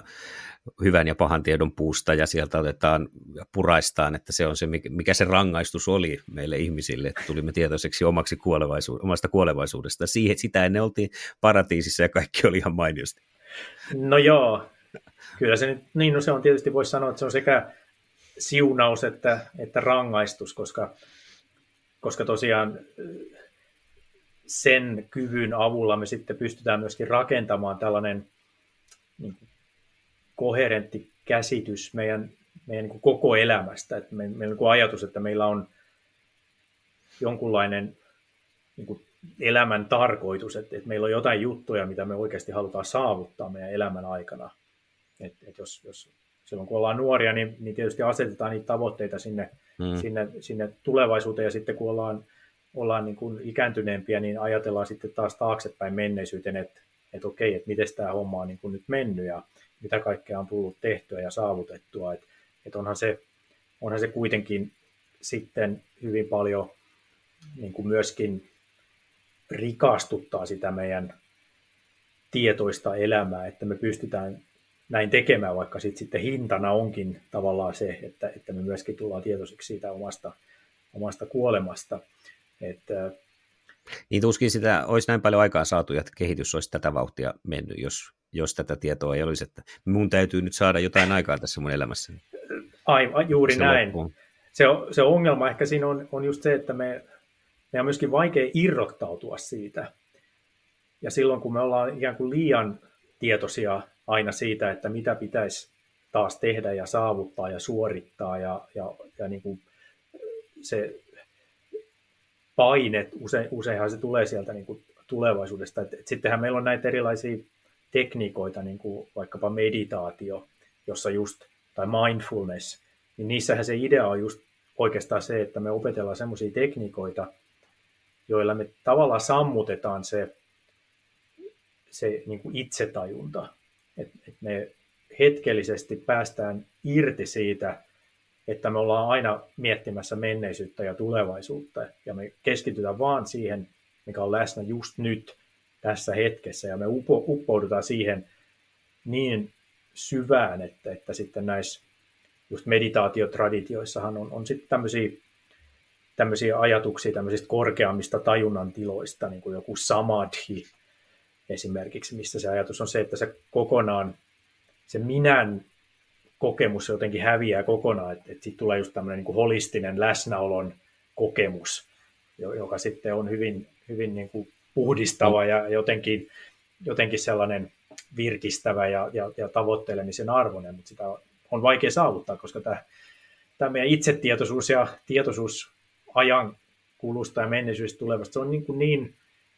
hyvän ja pahan tiedon puusta ja sieltä otetaan ja puraistaan, että se on se, mikä se rangaistus oli meille ihmisille, että tulimme tietoiseksi omaksi kuolevaisu- omasta kuolevaisuudesta. Siihen, sitä ennen oltiin paratiisissa ja kaikki oli ihan mainiosti. No joo, kyllä se nyt, niin no se on tietysti, voisi sanoa, että se on sekä siunaus että, että rangaistus, koska, koska tosiaan sen kyvyn avulla me sitten pystytään myöskin rakentamaan tällainen niin kuin koherentti käsitys meidän, meidän niin kuin koko elämästä. Että meillä on niin kuin ajatus, että meillä on jonkunlainen niin kuin elämän tarkoitus, että, että meillä on jotain juttuja, mitä me oikeasti halutaan saavuttaa meidän elämän aikana. Et, et jos, jos silloin kun ollaan nuoria, niin, niin tietysti asetetaan niitä tavoitteita sinne, mm. sinne, sinne tulevaisuuteen, ja sitten kun ollaan, ollaan niin kuin ikääntyneempiä, niin ajatellaan sitten taas taaksepäin menneisyyteen, että et okei, että miten tämä homma on niin kuin nyt mennyt ja mitä kaikkea on tullut tehtyä ja saavutettua. Et, et onhan, se, onhan se kuitenkin sitten hyvin paljon niin kuin myöskin rikastuttaa sitä meidän tietoista elämää, että me pystytään näin tekemään, vaikka sit, sitten hintana onkin tavallaan se, että, että me myöskin tullaan tietoisiksi siitä omasta, omasta kuolemasta. Että niin tuskin sitä olisi näin paljon aikaa saatu, ja kehitys olisi tätä vauhtia mennyt, jos, jos tätä tietoa ei olisi, että mun täytyy nyt saada jotain aikaa tässä mun elämässä. Aivan, juuri se näin. Se, se ongelma ehkä siinä on, on just se, että me, me on myöskin vaikea irrottautua siitä. Ja silloin, kun me ollaan ikään kuin liian tietoisia aina siitä, että mitä pitäisi taas tehdä ja saavuttaa ja suorittaa, ja, ja, ja niin kuin se paine, use, useinhan se tulee sieltä niin kuin tulevaisuudesta. Et, et sittenhän meillä on näitä erilaisia tekniikoita, niin kuin vaikkapa meditaatio, jossa just, tai mindfulness, niin niissähän se idea on just oikeastaan se, että me opetellaan semmoisia tekniikoita, joilla me tavallaan sammutetaan se, se niin kuin itsetajunta. Että et me hetkellisesti päästään irti siitä, että me ollaan aina miettimässä menneisyyttä ja tulevaisuutta. Ja me keskitytään vaan siihen, mikä on läsnä just nyt, tässä hetkessä. Ja me upo, uppoudutaan siihen niin syvään, että, että sitten näissä just meditaatiotraditioissahan on, on sitten tämmöisiä, tämmöisiä ajatuksia tämmöisistä korkeammista tajunnan tiloista, niin kuin joku samadhi esimerkiksi, missä se ajatus on se, että se kokonaan, se minän kokemus jotenkin häviää kokonaan, että, että sitten tulee just tämmöinen niin kuin holistinen läsnäolon kokemus, joka sitten on hyvin, hyvin niin kuin puhdistava ja jotenkin, jotenkin sellainen virkistävä ja, ja, ja tavoittelemisen arvoinen, mutta sitä on vaikea saavuttaa, koska tämä, tämä meidän itsetietoisuus ja tietoisuus ajan kulusta ja menneisyydestä tulevasta, se on niin, kuin niin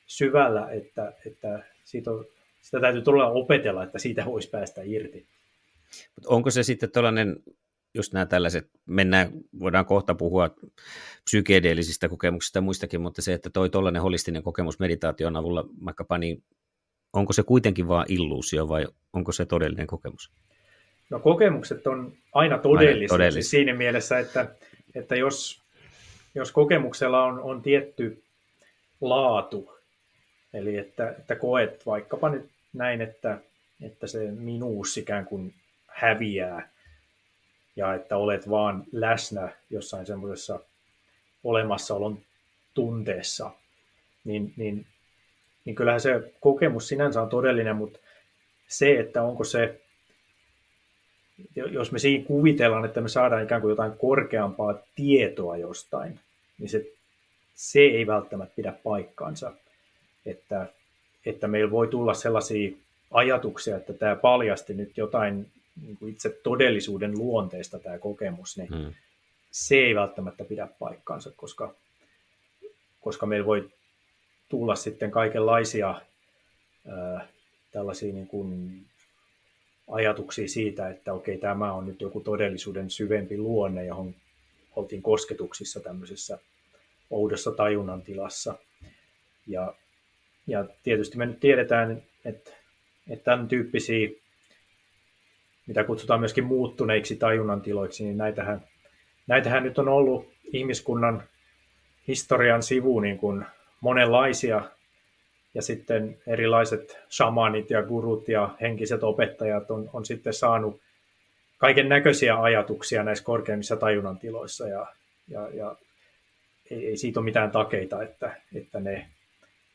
syvällä, että, että siitä on, sitä täytyy todella opetella, että siitä voisi päästä irti. Mut onko se sitten tällainen, just nämä tällaiset, mennään, voidaan kohta puhua psykedeellisistä kokemuksista ja muistakin, mutta se, että toi tollainen holistinen kokemus meditaation avulla vaikkapa, niin onko se kuitenkin vaan illuusio vai onko se todellinen kokemus? No kokemukset on aina todellisia, aina siis siinä mielessä, että, että jos, jos kokemuksella on, on tietty laatu, eli että, että koet vaikkapa nyt näin, että, että se minuus ikään kuin häviää ja että olet vaan läsnä jossain semmoisessa olemassaolon tunteessa, niin, niin, niin kyllähän se kokemus sinänsä on todellinen, mutta se, että onko se, jos me siinä kuvitellaan, että me saadaan ikään kuin jotain korkeampaa tietoa jostain, niin se, se ei välttämättä pidä paikkaansa, että, että meillä voi tulla sellaisia ajatuksia, että tämä paljasti nyt jotain niin kuin itse todellisuuden luonteesta tämä kokemus, niin hmm. se ei välttämättä pidä paikkaansa, koska, koska meillä voi tulla sitten kaikenlaisia ää, tällaisia niin kuin ajatuksia siitä, että okei, tämä on nyt joku todellisuuden syvempi luonne, johon oltiin kosketuksissa tämmöisessä oudossa tajunnan tilassa. Ja, ja tietysti me nyt tiedetään, että, että tämän tyyppisiä, mitä kutsutaan myöskin muuttuneiksi tajunnan tiloiksi, niin näitähän, näitähän nyt on ollut ihmiskunnan historian sivu niin kuin monenlaisia. Ja sitten erilaiset shamanit ja gurut ja henkiset opettajat on, on sitten saanut kaiken näköisiä ajatuksia näissä korkeimmissa tajunnan tiloissa. Ja, ja, ja ei, ei siitä ole mitään takeita, että, että ne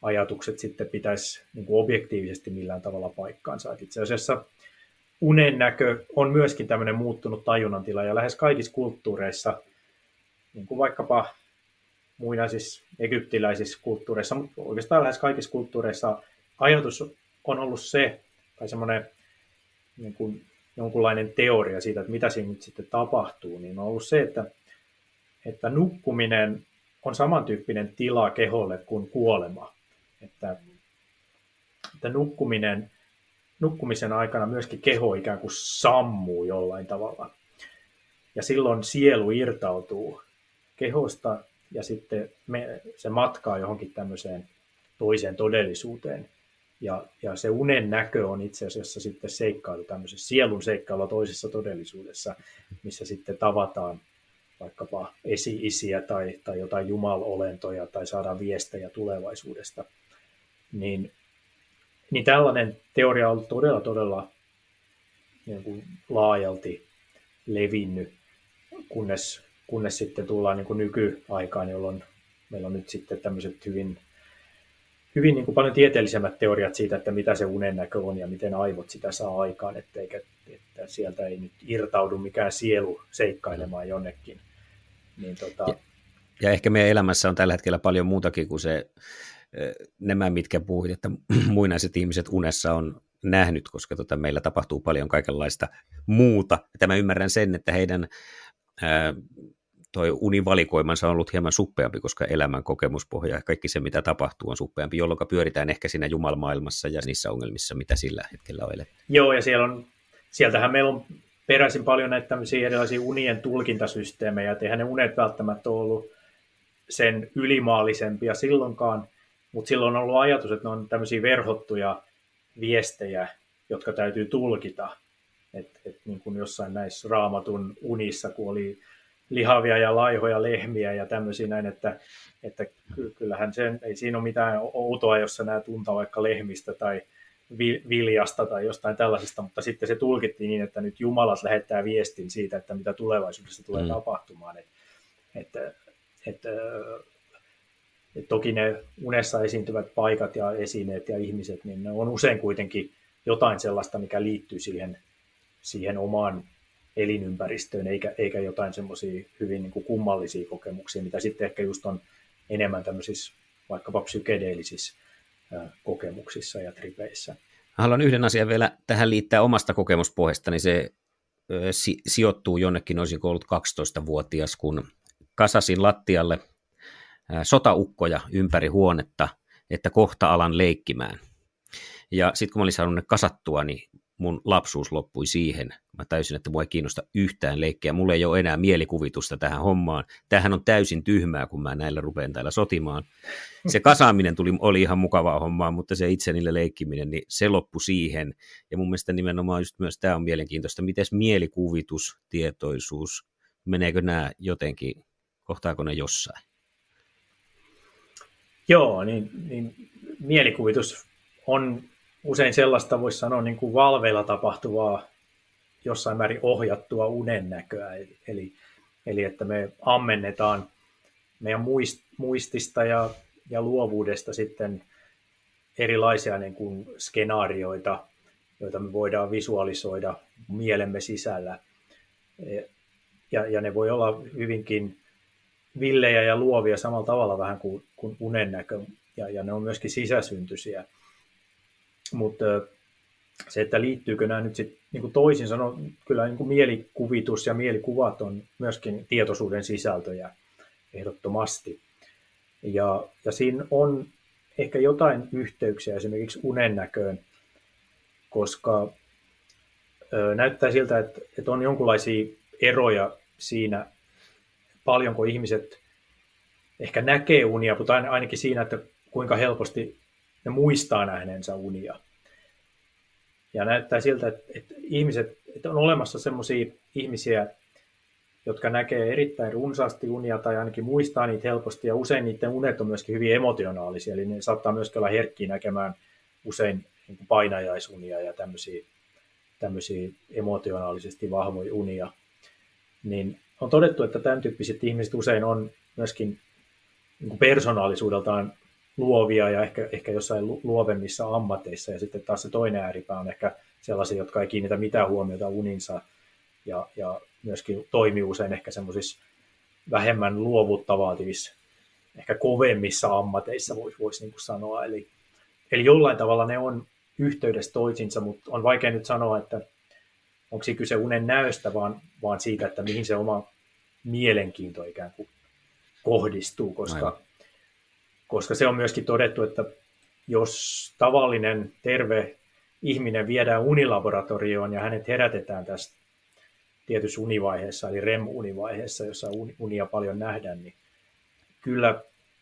ajatukset sitten pitäisi niin kuin objektiivisesti millään tavalla paikkaansa. Et itse asiassa unen näkö on myöskin tämmöinen muuttunut tajunnan tila ja lähes kaikissa kulttuureissa, niin kuin vaikkapa muinaisissa egyptiläisissä kulttuureissa, mutta oikeastaan lähes kaikissa kulttuureissa ajatus on ollut se, tai semmoinen niin kuin jonkunlainen teoria siitä, että mitä siinä nyt sitten tapahtuu, niin on ollut se, että, että nukkuminen on samantyyppinen tila keholle kuin kuolema. Että, että nukkuminen, nukkumisen aikana myöskin keho ikään kuin sammuu jollain tavalla. Ja silloin sielu irtautuu kehosta ja sitten me, se matkaa johonkin tämmöiseen toiseen todellisuuteen. Ja, ja se unen näkö on itse asiassa sitten seikkailu, tämmöisessä sielun seikkailua toisessa todellisuudessa, missä sitten tavataan vaikkapa esi-isiä tai, tai jotain jumalolentoja tai saadaan viestejä tulevaisuudesta. Niin, niin tällainen teoria on todella, todella niin kuin laajalti levinnyt, kunnes kunnes sitten tullaan niin kuin nykyaikaan, jolloin meillä on nyt sitten tämmöiset hyvin, hyvin niin kuin paljon tieteellisemmät teoriat siitä, että mitä se unennäkö on ja miten aivot sitä saa aikaan, etteikä, että sieltä ei nyt irtaudu mikään sielu seikkailemaan jonnekin. Niin, tota... ja, ja ehkä meidän elämässä on tällä hetkellä paljon muutakin kuin se, nämä mitkä puhuit, että muinaiset ihmiset unessa on nähnyt, koska tota, meillä tapahtuu paljon kaikenlaista muuta. Ja mä ymmärrän sen, että heidän toi univalikoimansa on ollut hieman suppeampi, koska elämän kokemuspohja ja kaikki se, mitä tapahtuu, on suppeampi, jolloin pyöritään ehkä siinä jumalmaailmassa ja niissä ongelmissa, mitä sillä hetkellä on eletty. Joo, ja siellä on, sieltähän meillä on peräisin paljon näitä tämmöisiä erilaisia unien tulkintasysteemejä, että eihän ne unet välttämättä ole ollut sen ylimaallisempia silloinkaan, mutta silloin on ollut ajatus, että ne on tämmöisiä verhottuja viestejä, jotka täytyy tulkita. Että et niin kuin jossain näissä Raamatun unissa, kun oli lihavia ja laihoja lehmiä ja tämmöisiä näin, että, että kyllähän sen, ei siinä ole mitään outoa, jos sä nää tuntaa vaikka lehmistä tai viljasta tai jostain tällaisesta, mutta sitten se tulkittiin niin, että nyt Jumalat lähettää viestin siitä, että mitä tulevaisuudessa tulee mm. tapahtumaan. Et, et, et, et toki ne unessa esiintyvät paikat ja esineet ja ihmiset, niin ne on usein kuitenkin jotain sellaista, mikä liittyy siihen, siihen omaan elinympäristöön, eikä, eikä jotain semmoisia hyvin niin kuin kummallisia kokemuksia, mitä sitten ehkä just on enemmän tämmöisissä vaikkapa psykedeellisissä kokemuksissa ja tripeissä. Haluan yhden asian vielä tähän liittää omasta kokemuspohjasta, niin se ö, si, sijoittuu jonnekin, olisiko ollut kaksitoistavuotias, kun kasasin lattialle ö, sotaukkoja ympäri huonetta, että kohta alan leikkimään. Ja sitten kun mä olin saanut ne kasattua, niin mun lapsuus loppui siihen. Mä täysin, että mua ei kiinnosta yhtään leikkiä. Mulla ei ole enää mielikuvitusta tähän hommaan. Tämähän on täysin tyhmää, kun mä näillä rupean täällä sotimaan. Se kasaaminen tuli, oli ihan mukavaa hommaa, mutta se itse niillä leikkiminen, niin se loppui siihen. Ja mun mielestä nimenomaan just myös tämä on mielenkiintoista. Mites mielikuvitus, tietoisuus, meneekö nämä jotenkin, kohtaako ne jossain? Joo, niin, niin mielikuvitus on usein sellaista, voisi sanoa, niin kuin valveilla tapahtuvaa, jossain määrin ohjattua unennäköä. Eli, eli että me ammennetaan meidän muistista ja, ja luovuudesta sitten erilaisia niin kuin skenaarioita, joita me voidaan visualisoida mielemme sisällä. Ja, ja ne voi olla hyvinkin villejä ja luovia samalla tavalla vähän kuin, kuin unennäkö. Ja, ja ne on myöskin sisäsyntyisiä. Mutta se, että liittyykö nämä nyt sitten niin toisin sanoen, kyllä niin mielikuvitus ja mielikuvat on myöskin tietoisuuden sisältöjä ehdottomasti. Ja, ja siinä on ehkä jotain yhteyksiä esimerkiksi unennäköön, koska ö, näyttää siltä, että, että on jonkinlaisia eroja siinä, paljonko ihmiset ehkä näkee unia, mutta ainakin siinä, että kuinka helposti ne muistaa nähneensä unia. Ja näyttää siltä, että, että, ihmiset, että on olemassa sellaisia ihmisiä, jotka näkee erittäin runsaasti unia tai ainakin muistaa niitä helposti. Ja usein niiden unet on myöskin hyvin emotionaalisia, eli ne saattaa myöskin olla herkkiä näkemään usein painajaisunia ja tämmöisiä, tämmöisiä emotionaalisesti vahvoja unia. Niin on todettu, että tämän tyyppiset ihmiset usein on myöskin persoonallisuudeltaan luovia ja ehkä, ehkä jossain luovemmissa ammateissa, ja sitten taas se toinen ääripää on ehkä sellaisia, jotka ei kiinnitä mitään huomiota uninsa ja, ja myöskin toimii usein ehkä semmoisissa vähemmän luovuutta vaativissa, ehkä kovemmissa ammateissa voisi vois niin kuin sanoa. Eli, eli jollain tavalla ne on yhteydessä toisinsa, mutta on vaikea nyt sanoa, että onko se kyse unen näöstä, vaan, vaan siitä, että mihin se oma mielenkiinto ikään kuin kohdistuu, koska Aivan. Koska se on myöskin todettu, että jos tavallinen terve ihminen viedään unilaboratorioon ja hänet herätetään tästä tietyssä univaiheessa, eli REM-univaiheessa, jossa unia paljon nähdään, niin kyllä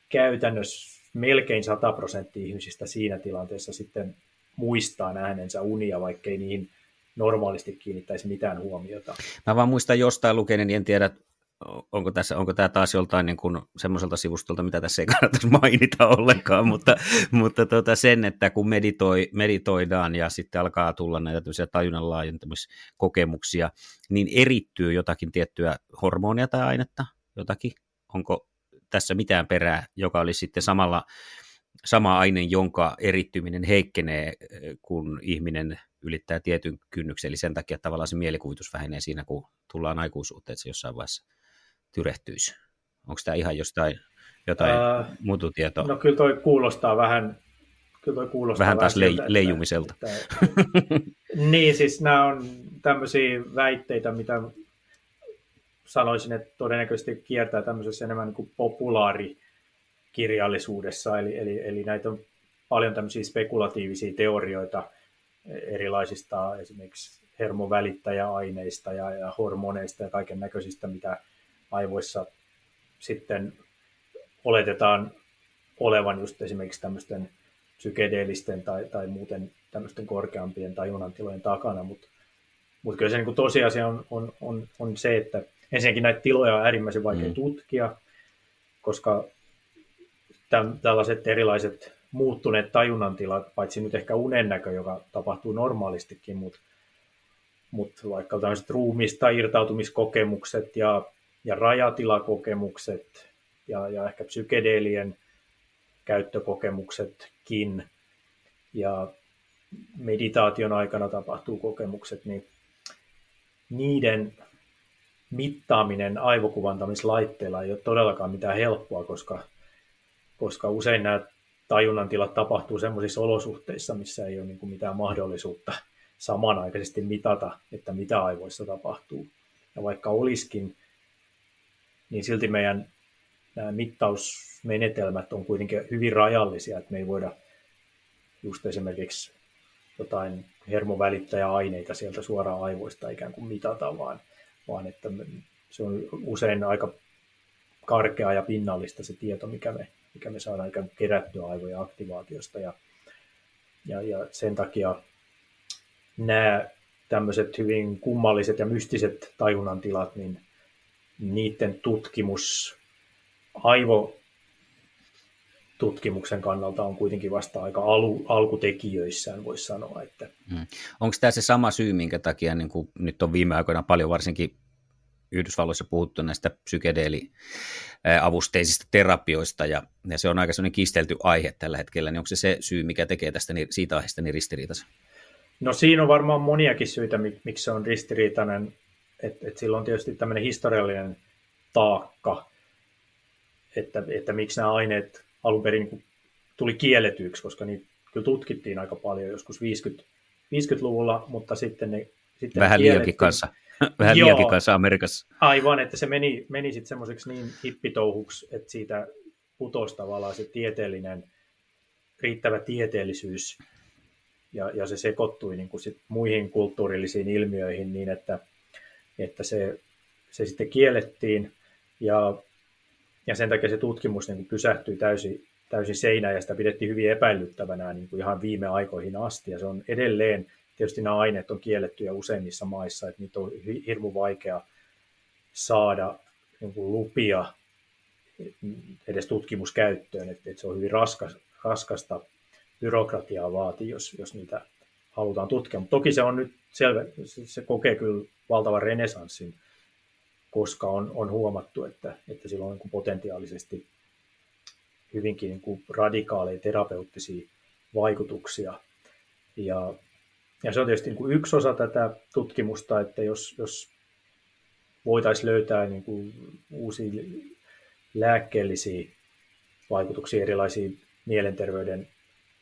käytännössä melkein sata prosenttia ihmisistä siinä tilanteessa sitten muistaa nähneensä unia, vaikkei niihin normaalisti kiinnittäisi mitään huomiota. Mä vaan muistan jostain lukeneeni, niin en tiedä, Onko, tässä, onko tämä taas joltain niin kuin semmoiselta sivustolta, mitä tässä ei kannata mainita ollenkaan, mutta, mutta tota sen, että kun meditoi, meditoidaan ja sitten alkaa tulla näitä tämmöisiä tajunnan laajentumiskokemuksia, niin erittyy jotakin tiettyä hormonia tai ainetta, jotakin. Onko tässä mitään perää, joka olisi sitten samalla, sama aine, jonka erittyminen heikkenee, kun ihminen ylittää tietyn kynnyksen, eli sen takia tavallaan se mielikuvitus vähenee siinä, kun tullaan aikuisuuteen, että se jossain vaiheessa tyrehtyisi. Onko tämä ihan jostain, jotain öö, muuta tietoa? No kyllä toi kuulostaa vähän... Kyllä toi kuulostaa vähän taas vähän le- leijumiselta. Että, että, niin, siis nämä on tämmöisiä väitteitä, mitä sanoisin, että todennäköisesti kiertää tämmöisessä enemmän niin kuin populaarikirjallisuudessa, eli, eli, eli näitä on paljon tämmöisiä spekulatiivisia teorioita erilaisista esimerkiksi hermovälittäjäaineista ja, ja hormoneista ja kaiken näköisistä, mitä aivoissa sitten oletetaan olevan just esimerkiksi tämmöisten psykedeellisten tai, tai muuten tämmöisten korkeampien tajunantilojen takana, mutta mut kyllä se niin kuin tosiasia on, on, on, on se, että ensinnäkin näitä tiloja on äärimmäisen vaikea mm. tutkia, koska täm, tällaiset erilaiset muuttuneet tajunnantilat, paitsi nyt ehkä unennäkö, joka tapahtuu normaalistikin, mutta mut vaikka tämmöiset ruumiista irtautumiskokemukset ja, ja rajatilakokemukset ja, ja ehkä psykedeelien käyttökokemuksetkin ja meditaation aikana tapahtuu kokemukset, niin niiden mittaaminen aivokuvantamislaitteilla ei ole todellakaan mitään helppoa, koska, koska usein nämä tajunnantilat tapahtuu sellaisissa olosuhteissa, missä ei ole niin kuin mitään mahdollisuutta samanaikaisesti mitata, että mitä aivoissa tapahtuu. Ja vaikka olisikin, niin silti meidän nämä mittausmenetelmät on kuitenkin hyvin rajallisia, että me ei voida just esimerkiksi jotain hermovälittäjäaineita sieltä suoraan aivoista ikään kuin mitata, vaan, vaan että se on usein aika karkeaa ja pinnallista se tieto, mikä me, mikä me saadaan ikään kuin kerättyä aivojen aktivaatiosta. Ja, ja, ja sen takia nämä tämmöiset hyvin kummalliset ja mystiset tajunnantilat, niin niiden tutkimus aivotutkimuksen kannalta on kuitenkin vasta aika alu, alkutekijöissään, voisi sanoa. Että... Mm. Onko tämä se sama syy, minkä takia niin kuin nyt on viime aikoina paljon varsinkin Yhdysvalloissa puhuttu näistä psykedeeliavusteisista terapioista, ja, ja se on aika sellainen kiistelty aihe tällä hetkellä, niin onko se se syy, mikä tekee tästä, siitä aiheesta niin ristiriitaisen? No siinä on varmaan moniakin syitä, miksi se on ristiriitainen, että et sillä on tietysti tämmöinen historiallinen taakka, Että, että miksi nämä aineet alun perin niin tuli kielletyiksi, koska niitä kyllä tutkittiin aika paljon joskus viisikymmentäluvulla, mutta sitten ne sitten vähän liiankin kanssa. Vähän liiankin kanssa Amerikassa. Aivan, että se meni, meni sitten semmoiseksi niin hippitouhuksi, että siitä putosi tavallaan se tieteellinen, riittävä tieteellisyys, ja, ja se sekoittui niin kuin sit muihin kulttuurillisiin ilmiöihin niin, että, että se, se sitten kiellettiin, ja Ja sen takia se tutkimus niin kuin pysähtyi täysin, täysin seinään ja sitä pidettiin hyvin epäilyttävänä niin kuin ihan viime aikoihin asti. Ja se on edelleen, tietysti nämä aineet on kiellettyjä useimmissa maissa, että niitä on hirmu vaikea saada niin kuin lupia edes tutkimuskäyttöön. Että, että se on hyvin raskas, raskasta byrokratiaa vaatii, jos, jos niitä halutaan tutkia. Mutta toki se on nyt selvä, se kokee kyllä valtavan renesanssin, koska on, on huomattu, että, että sillä on niin kuin potentiaalisesti hyvinkin niin kuin radikaaleja terapeuttisia vaikutuksia. Ja, ja se on tietysti niin kuin yksi osa tätä tutkimusta, että jos, jos voitaisiin löytää niin kuin uusia lääkkeellisiä vaikutuksia erilaisiin mielenterveyden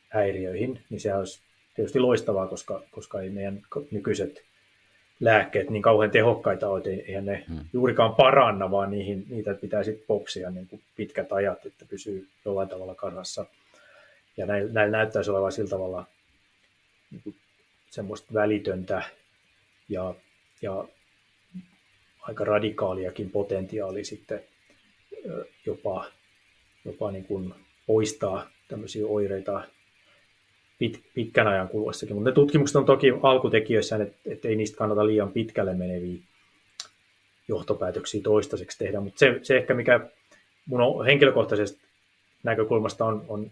häiriöihin, niin se olisi tietysti loistavaa, koska, koska ei meidän nykyiset lääkkeet niin kauhean tehokkaita on, eihän ne hmm. juurikaan paranna, vaan niihin, niitä pitää sitten popsia niin kuin pitkät ajat, että pysyy jollain tavalla kasassa. Ja näillä näyttäisi olevan sillä tavalla niin kuin semmoista välitöntä ja, ja aika radikaaliakin potentiaalia sitten jopa, jopa niin kuin poistaa tämmöisiä oireita pitkän ajan kuluessakin, mutta ne tutkimukset on toki alkutekijöissään, että ei niistä kannata liian pitkälle meneviä johtopäätöksiä toistaiseksi tehdä, mutta se, se ehkä mikä mun henkilökohtaisesta näkökulmasta on, on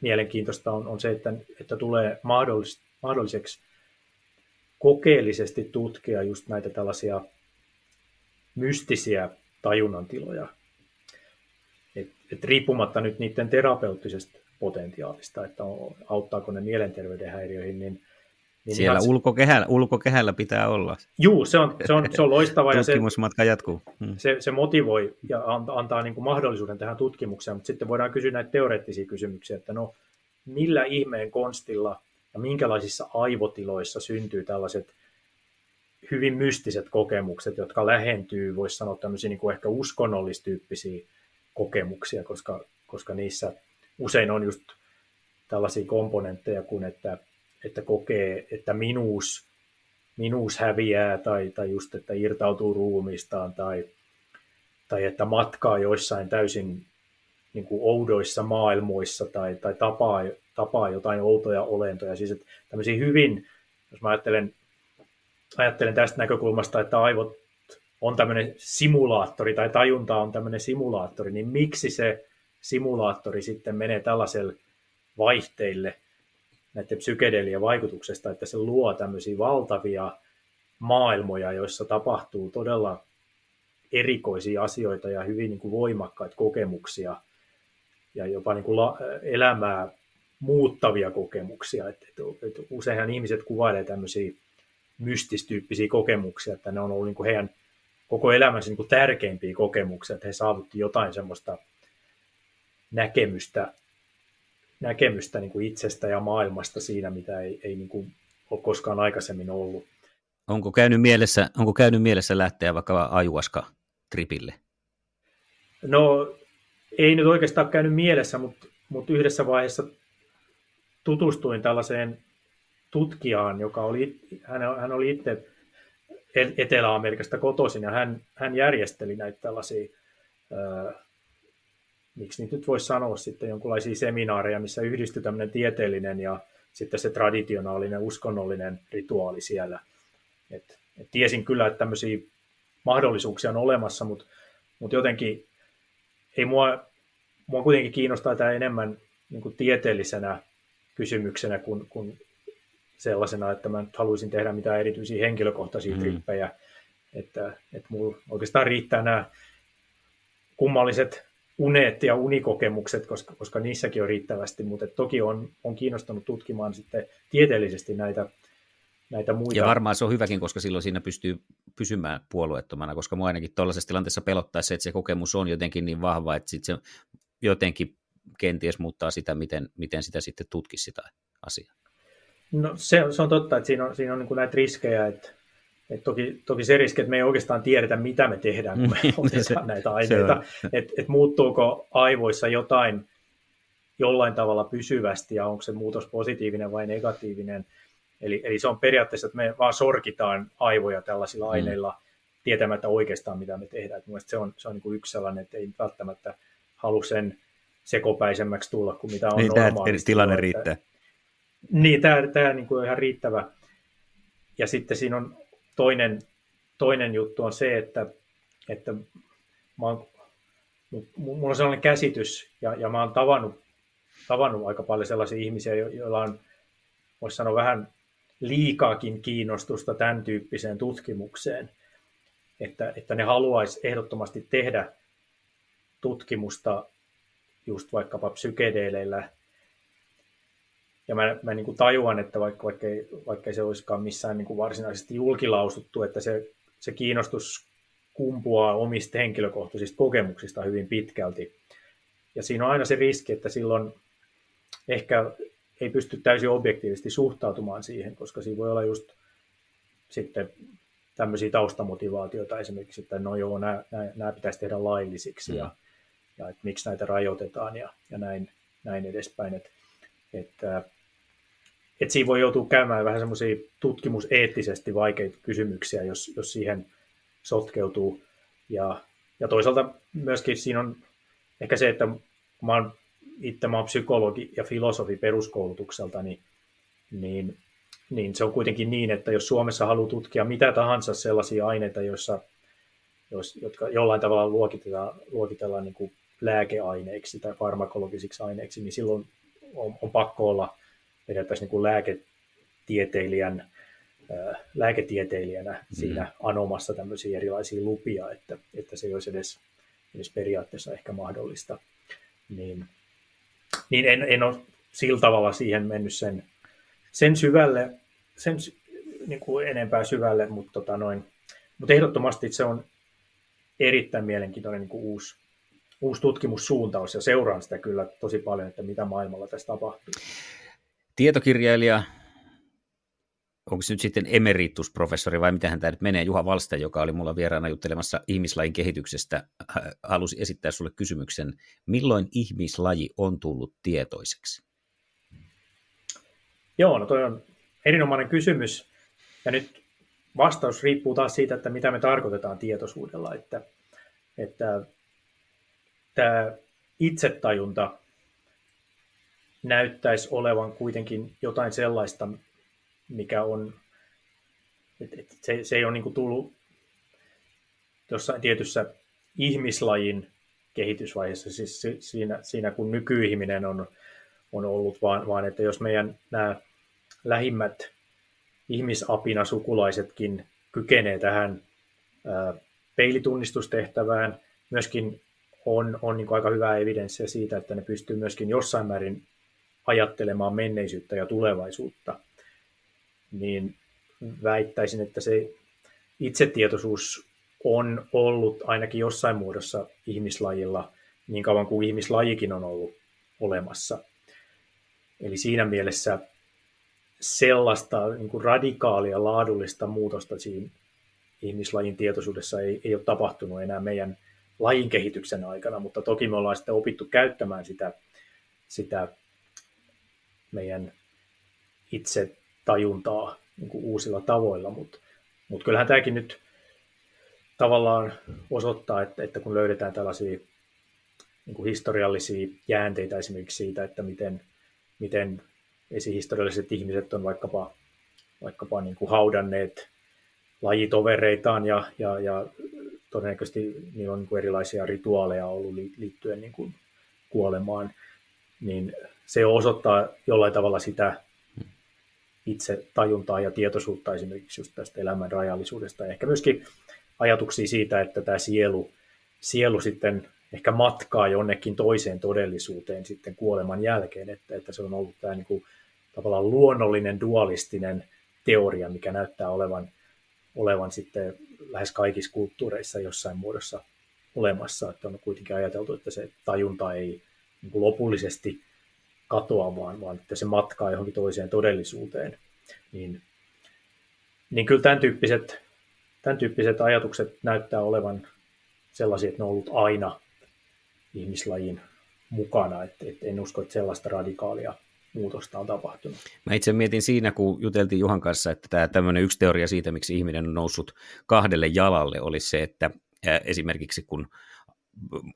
mielenkiintoista on, on se, että, että tulee mahdollis, mahdolliseksi kokeellisesti tutkia just näitä tällaisia mystisiä tajunnantiloja, et, et riippumatta nyt niiden terapeuttisesta potentiaalista, että auttaako ne mielenterveyden häiriöihin, niin... niin siellä ihan... ulkokehällä, ulkokehällä pitää olla. Juu, se on, se on, se on loistavaa. Tutkimusmatka ja se, jatkuu. Hmm. Se, se motivoi ja antaa niin kuin mahdollisuuden tähän tutkimukseen, mutta sitten voidaan kysyä näitä teoreettisia kysymyksiä, että no, millä ihmeen konstilla ja minkälaisissa aivotiloissa syntyy tällaiset hyvin mystiset kokemukset, jotka lähentyy, voisi sanoa tämmöisiä niin kuin ehkä uskonnollistyyppisiä kokemuksia, koska, koska niissä... Usein on just tällaisia komponentteja kuin, että, että kokee, että minuus minuus häviää tai, tai just, että irtautuu ruumiistaan tai, tai että matkaa joissain täysin niin kuin oudoissa maailmoissa tai, tai tapaa, tapaa jotain outoja olentoja. Siis että tämmöisiä hyvin, jos mä ajattelen, ajattelen tästä näkökulmasta, että aivot on tämmöinen simulaattori tai tajunta on tämmöinen simulaattori, niin miksi se simulaattori sitten menee tällaiselle vaihteille näiden psykedelia vaikutuksesta, että se luo tämmöisiä valtavia maailmoja, joissa tapahtuu todella erikoisia asioita ja hyvin niin kuin voimakkaita kokemuksia ja jopa niin kuin la- elämää muuttavia kokemuksia. Et, et, et useinhan ihmiset kuvailee tämmöisiä mystistyyppisiä kokemuksia, että ne on ollut niin kuin heidän koko elämänsä niin kuin tärkeimpiä kokemuksia, että he saavutti jotain semmoista näkemystä, näkemystä niin kuin itsestä ja maailmasta siinä, mitä ei, ei niin kuin ole koskaan aikaisemmin ollut. Onko käynyt mielessä, onko käynyt mielessä lähteä vaikka ajuaska-tripille? No ei nyt oikeastaan käynyt mielessä, mutta, mutta yhdessä vaiheessa tutustuin tällaiseen tutkijaan, joka oli, hän, hän oli itse Etelä-Amerikasta kotoisin ja hän, hän järjesteli näitä tällaisia, äh, miksi niitä nyt voisi sanoa sitten, jonkinlaisia seminaareja, missä yhdistyi tämmöinen tieteellinen ja sitten se traditionaalinen, uskonnollinen rituaali siellä. Et, et tiesin kyllä, että tämmöisiä mahdollisuuksia on olemassa, mutta mut jotenkin ei mua, mua kuitenkin kiinnostaa tämä enemmän niin kuin tieteellisenä kysymyksenä kuin, kuin sellaisena, että mä nyt haluaisin tehdä mitään erityisiä henkilökohtaisia mm. trippejä. Että et mulla oikeastaan riittää nämä kummalliset unet ja unikokemukset, koska, koska niissäkin on riittävästi, mutta toki on, on kiinnostanut tutkimaan sitten tieteellisesti näitä Näitä muita. Ja varmaan se on hyväkin, koska silloin siinä pystyy pysymään puolueettomana, koska minua ainakin tuollaisessa tilanteessa pelottaa se, että se kokemus on jotenkin niin vahva, että sit se jotenkin kenties muuttaa sitä, miten, miten sitä sitten tutkisi sitä asiaa. No se, se on totta, että siinä on, siinä on niin kuin näitä riskejä, että, että toki, toki se riski, että me ei oikeastaan tiedetä, mitä me tehdään, kun me otetaan näitä aineita, että et muuttuuko aivoissa jotain jollain tavalla pysyvästi ja onko se muutos positiivinen vai negatiivinen. Eli, eli se on periaatteessa, että me vaan sorkitaan aivoja tällaisilla aineilla mm. tietämättä oikeastaan, mitä me tehdään. Mielestäni se on, se on niin kuin yksi sellainen, että ei välttämättä halua sen sekopäisemmäksi tulla kuin mitä on niin, normaalisti. Niin, tämä tilanne riittää. Niin, tämä, tämä niin kuin on ihan riittävä. Ja sitten siinä on toinen, toinen juttu on se, että, että mä oon, mulla on sellainen käsitys, ja, ja mä oon tavannut, tavannut aika paljon sellaisia ihmisiä, joilla on, voisi sanoa, vähän liikaakin kiinnostusta tämän tyyppiseen tutkimukseen, että, että ne haluaisi ehdottomasti tehdä tutkimusta just vaikkapa psykedeleillä. Ja mä, mä niin kuin tajuan, että vaikka, vaikka, ei, vaikka ei se olisikaan missään niin kuin varsinaisesti julkilausuttu, että se, se kiinnostus kumpuaa omista henkilökohtaisista kokemuksista hyvin pitkälti. Ja siinä on aina se riski, että silloin ehkä ei pysty täysin objektiivisesti suhtautumaan siihen, koska siinä voi olla just sitten tämmöisiä taustamotivaatioita esimerkiksi, että no joo, nämä, nämä pitäisi tehdä laillisiksi mm. ja, ja että miksi näitä rajoitetaan ja, ja näin, näin edespäin. Että et, et siinä voi joutua käymään vähän semmoisia tutkimuseettisesti vaikeita kysymyksiä, jos, jos siihen sotkeutuu. Ja, ja toisaalta myöskin siinä on ehkä se, että kun mä oon itse mä olen psykologi ja filosofi peruskoulutukselta, niin, niin, niin se on kuitenkin niin, että jos Suomessa haluaa tutkia mitä tahansa sellaisia aineita, joissa, jos, jotka jollain tavalla luokitellaan, luokitellaan niin kuin lääkeaineiksi tai farmakologisiksi aineiksi, niin silloin on, on pakko olla periaatteessa niin kuin lääketieteilijän, ää, lääketieteilijänä mm-hmm. siinä anomassa tämmöisiä erilaisia lupia, että, että se ei olisi edes, edes periaatteessa ehkä mahdollista. Niin, niin en, en ole sillä tavalla siihen mennyt sen, sen syvälle, sen niin kuin enempää syvälle, mutta, tota noin, mutta ehdottomasti se on erittäin mielenkiintoinen niin kuin uusi, uusi tutkimussuuntaus ja seuraan sitä kyllä tosi paljon, että mitä maailmalla tässä tapahtuu. Tietokirjailija, onko se nyt sitten emeritusprofessori vai mitähän tämä nyt menee, Juha Valsta, joka oli mulla vieraana juttelemassa ihmislajin kehityksestä, halusi esittää sulle kysymyksen, milloin ihmislaji on tullut tietoiseksi? Joo, no toi on erinomainen kysymys, ja nyt vastaus riippuu taas siitä, että mitä me tarkoitetaan tietoisuudella, että, että tämä itsetajunta näyttäisi olevan kuitenkin jotain sellaista, mikä on, että se, se ei ole niin kuin tullut jossain tietyssä ihmislajin kehitysvaiheessa, siis siinä, siinä kun nykyihminen on, on ollut, vaan, vaan että jos meidän nämä lähimmät ihmisapina sukulaisetkin kykenee tähän ää, peilitunnistustehtävään, myöskin on, on niin kuin aika hyvää evidenssiä siitä, että ne pystyy myöskin jossain määrin ajattelemaan menneisyyttä ja tulevaisuutta, niin väittäisin, että se itsetietoisuus on ollut ainakin jossain muodossa ihmislajilla niin kauan kuin ihmislajikin on ollut olemassa. Eli siinä mielessä sellaista niin kuin radikaalia laadullista muutosta siinä ihmislajin tietoisuudessa ei, ei ole tapahtunut enää meidän lajin kehityksen aikana, mutta toki me ollaan sitten opittu käyttämään sitä, sitä meidän itse tajuntaa niin kuin uusilla tavoilla, mutta mut kyllähän tämäkin nyt tavallaan osoittaa, että, että kun löydetään tällaisia niin kuin historiallisia jäänteitä esimerkiksi siitä, että miten, miten esihistorialliset ihmiset on vaikkapa, vaikkapa niin kuin haudanneet lajitovereitaan ja, ja, ja todennäköisesti niillä on niin kuin erilaisia rituaaleja ollut liittyen niin kuin kuolemaan, niin se osoittaa jollain tavalla sitä itse tajuntaa ja tietoisuutta esimerkiksi just tästä elämän rajallisuudesta ja ehkä myöskin ajatuksia siitä, että tämä sielu, sielu sitten ehkä matkaa jonnekin toiseen todellisuuteen sitten kuoleman jälkeen, että, että se on ollut tämä niin kuin tavallaan luonnollinen dualistinen teoria, mikä näyttää olevan, olevan sitten lähes kaikissa kulttuureissa jossain muodossa olemassa, että on kuitenkin ajateltu, että se tajunta ei niin kuin lopullisesti katoa, vaan, vaan että se matkaa johonkin toiseen todellisuuteen, niin, niin kyllä tämän tyyppiset Tämän tyyppiset ajatukset näyttää olevan sellaisia, että ne on ollut aina ihmislajin mukana. Et, et en usko, että sellaista radikaalia muutosta on tapahtunut. Mä itse mietin siinä, kun juteltiin Juhan kanssa, että tämmöinen yksi teoria siitä, miksi ihminen on noussut kahdelle jalalle, olisi se, että esimerkiksi kun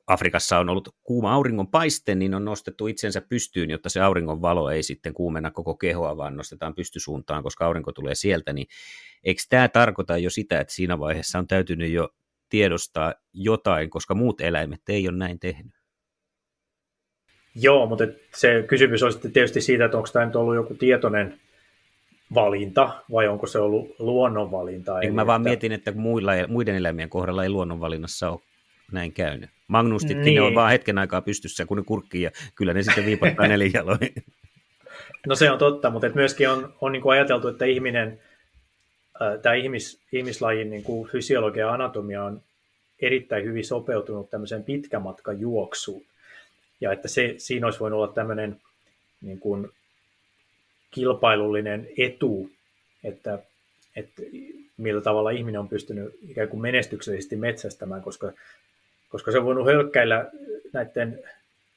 Afrikassa on ollut kuuma auringonpaiste, niin on nostettu itsensä pystyyn, jotta se auringon valo ei sitten kuumenna koko kehoa, vaan nostetaan pystysuuntaan, koska aurinko tulee sieltä, niin eikö tämä tarkoita jo sitä, että siinä vaiheessa on täytynyt jo tiedostaa jotain, koska muut eläimet ei ole näin tehnyt? Joo, mutta se kysymys on sitten tietysti siitä, että onko tämä nyt ollut joku tietoinen valinta vai onko se ollut luonnonvalinta. Eli mä vaan että... mietin, että muilla, muiden eläimien kohdalla ei luonnonvalinnassa ole näin käynyt. Magnustitkin niin. Ne on vaan hetken aikaa pystyssä, kun ne kurkkii ja kyllä ne sitten viipottaa nelijaloin. No se on totta, mutta et myöskin on, on niin kuin ajateltu, että ihminen, tämä ihmis, ihmislajin niin kuin fysiologia ja anatomia on erittäin hyvin sopeutunut tämmöiseen pitkämatkan juoksuun. Ja että se, siinä olisi voinut olla tämmöinen niin kuin kilpailullinen etu, että, että millä tavalla ihminen on pystynyt ikään kuin menestyksellisesti metsästämään, koska, koska se on voinut hölkkäillä näiden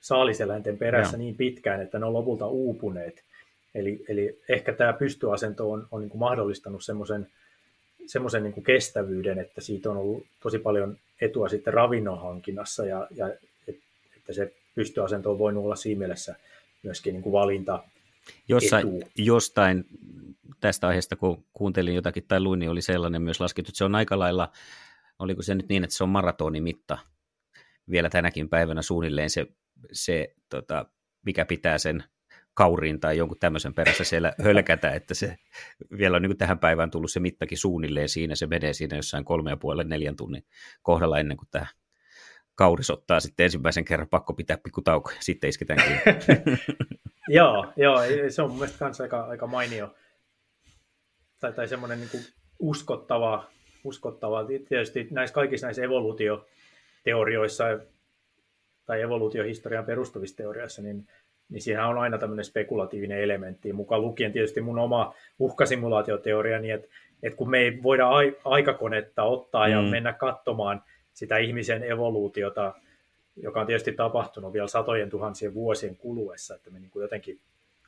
saaliseläinten perässä no. niin pitkään, että ne on lopulta uupuneet. Eli, eli ehkä tämä pystyasento on, on niin kuin mahdollistanut semmoisen, semmoisen niin kuin kestävyyden, että siitä on ollut tosi paljon etua sitten ravinnon hankinnassa ja, ja et, että se pystyasento on voinut olla siinä mielessä myöskin niin kuin valinta. Jossain, jostain tästä aiheesta, kun kuuntelin jotakin tai luin, niin oli sellainen myös laskettu, että se on aika lailla, oliko se nyt niin, että se on maratonimitta vielä tänäkin päivänä suunnilleen se, se tota, mikä pitää sen kauriin tai jonkun tämmöisen perässä siellä hölkätä, että se vielä on niin kuin tähän päivään tullut se mittakin suunnilleen siinä, se menee siinä jossain kolme ja puolen neljän tunnin kohdalla ennen kuin tämä kauris ottaa sitten ensimmäisen kerran, pakko pitää pikkutauko ja sitten isketään kiinni. Joo, joo, se on mun mielestä kanssa aika, aika mainio tai, tai semmoinen niin kuin uskottava, uskottava, tietysti näissä kaikissa näissä evoluutioteorioissa tai evoluutiohistoriaan perustuvissa teorioissa, niin niin siinä on aina tämmöinen spekulatiivinen elementti, mukaan lukien tietysti mun oma uhkasimulaatioteoria, niin että, että kun me ei voida aikakonetta ottaa mm. ja mennä katsomaan sitä ihmisen evoluutiota, joka on tietysti tapahtunut vielä satojen tuhansien vuosien kuluessa, että me niin kuin jotenkin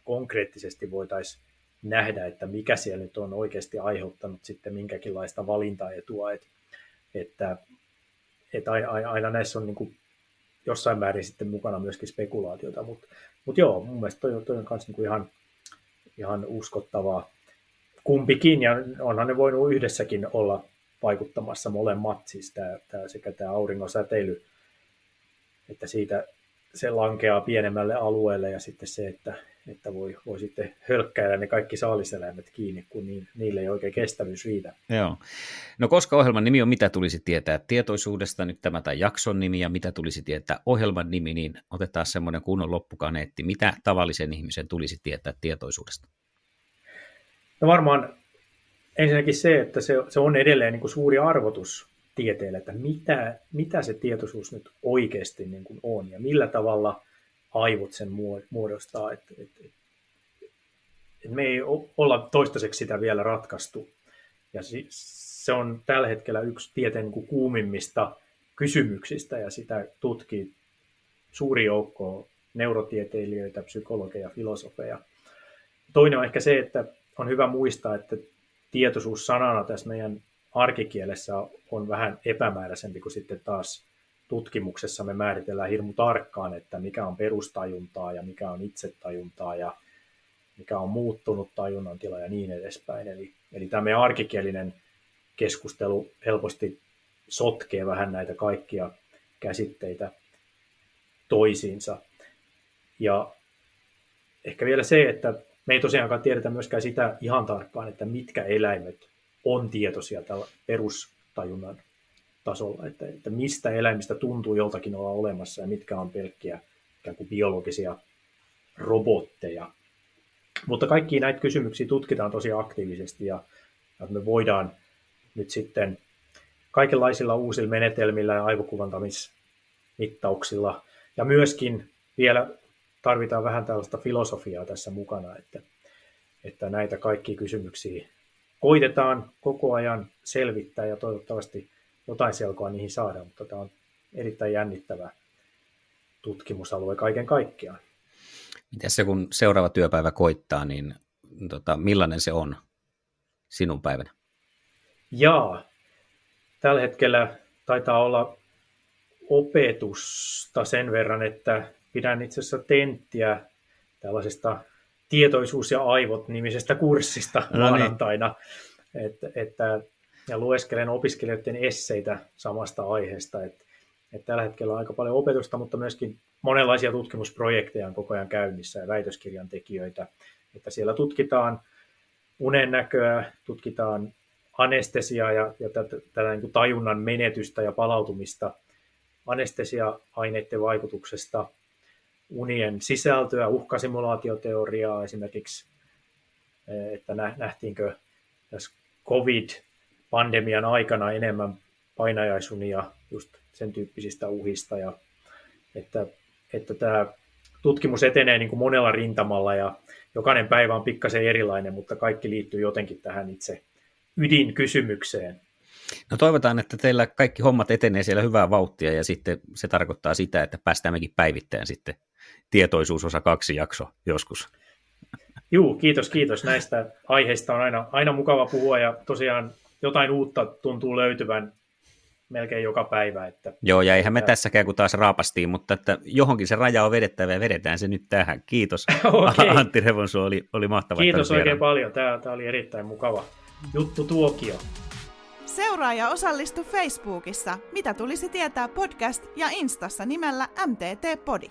konkreettisesti voitaisiin nähdä, että mikä siellä nyt on oikeasti aiheuttanut sitten minkäkinlaista valintaetua, että, että, että aina näissä on niin kuin jossain määrin sitten mukana myöskin spekulaatiota, mutta, mutta joo, mun mielestä toi, toi on myös niin ihan, ihan uskottavaa kumpikin, ja onhan ne voinut yhdessäkin olla vaikuttamassa molemmat, siis tää, tää, sekä tämä auringonsäteily, että siitä se lankeaa pienemmälle alueelle, ja sitten se, että, että voi, voi sitten hölkkäillä ne kaikki saaliseläimet kiinni, kun niin, niille ei oikein kestävyys riitä. Joo. No koska ohjelman nimi on Mitä tulisi tietää tietoisuudesta, nyt tämä tai jakson nimi ja Mitä tulisi tietää ohjelman nimi, niin otetaan semmoinen kunnon loppukaneetti. Mitä tavallisen ihmisen tulisi tietää tietoisuudesta? No varmaan ensinnäkin se, että se, se on edelleen niin kuin suuri arvotus tieteelle, että mitä, mitä se tietoisuus nyt oikeasti niin kuin on ja millä tavalla aivot sen muodostaa. Et, et, et, et me ei olla toistaiseksi sitä vielä ratkaistu. Ja se on tällä hetkellä yksi tieteen niin kuin kuumimmista kysymyksistä, ja sitä tutkii suuri joukko neurotieteilijöitä, psykologeja, filosofeja. Toinen on ehkä se, että on hyvä muistaa, että tietoisuus sanana tässä meidän arkikielessä on vähän epämääräisempi kuin sitten taas tutkimuksessa me määritellään hirmu tarkkaan, että mikä on perustajuntaa ja mikä on itsetajuntaa ja mikä on muuttunut tajunnan tila ja niin edespäin. Eli, eli tämä meidän arkikielinen keskustelu helposti sotkee vähän näitä kaikkia käsitteitä toisiinsa. Ja ehkä vielä se, että me ei tosiaankaan tiedetä myöskään sitä ihan tarkkaan, että mitkä eläimet on tietoisia tällä perustajunnan tasolla, että, että mistä eläimistä tuntuu joltakin olla olemassa ja mitkä on pelkkiä ikään kuin biologisia robotteja. Mutta kaikki näitä kysymyksiä tutkitaan tosi aktiivisesti, ja että me voidaan nyt sitten kaikenlaisilla uusilla menetelmillä ja aivokuvantamismittauksilla, ja myöskin vielä tarvitaan vähän tällaista filosofiaa tässä mukana, että, että näitä kaikkia kysymyksiä koitetaan koko ajan selvittää ja toivottavasti jotain selkoa niihin saadaan, mutta tämä on erittäin jännittävä tutkimusalue kaiken kaikkiaan. Mitäs se, kun seuraava työpäivä koittaa, niin tota, millainen se on sinun päivänä? Jaa, tällä hetkellä taitaa olla opetusta sen verran, että pidän itse asiassa tenttiä tällaisesta tietoisuus ja aivot -nimisestä kurssista maanantaina, no niin. et, että, ja lueskelen opiskelijoiden esseitä samasta aiheesta. Et, et tällä hetkellä on aika paljon opetusta, mutta myöskin monenlaisia tutkimusprojekteja on koko ajan käynnissä ja väitöskirjan tekijöitä. Että siellä tutkitaan unennäköä, tutkitaan anestesiaa ja, ja tätä, tätä niin kuin tajunnan menetystä ja palautumista anestesia-aineiden vaikutuksesta, unien sisältöä, uhkasimulaatioteoriaa esimerkiksi, että nähtiinkö tässä covid-pandemian aikana enemmän painajaisunia just sen tyyppisistä uhista, ja että, että tämä tutkimus etenee niin kuin monella rintamalla ja jokainen päivä on pikkasen erilainen, mutta kaikki liittyy jotenkin tähän itse ydinkysymykseen. No toivotaan, että teillä kaikki hommat etenee siellä hyvää vauhtia, ja sitten se tarkoittaa sitä, että päästään mekin päivittäin sitten tietoisuus osa kaksi jakso joskus. Juu, kiitos, kiitos. Näistä aiheista on aina, aina mukava puhua, ja tosiaan jotain uutta tuntuu löytyvän melkein joka päivä. Että... Joo, ja eihän me tässäkään kun taas raapastiin, mutta että johonkin se raja on vedettävä ja vedetään se nyt tähän. Kiitos. Okay. Antti Revonsuo, oli, oli mahtava. Kiitos oikein vieraan. Paljon. Tämä, tämä oli erittäin mukava juttu tuokio. Seuraa ja osallistu Facebookissa Mitä tulisi tietää -podcast ja Instassa nimellä M T T Podi.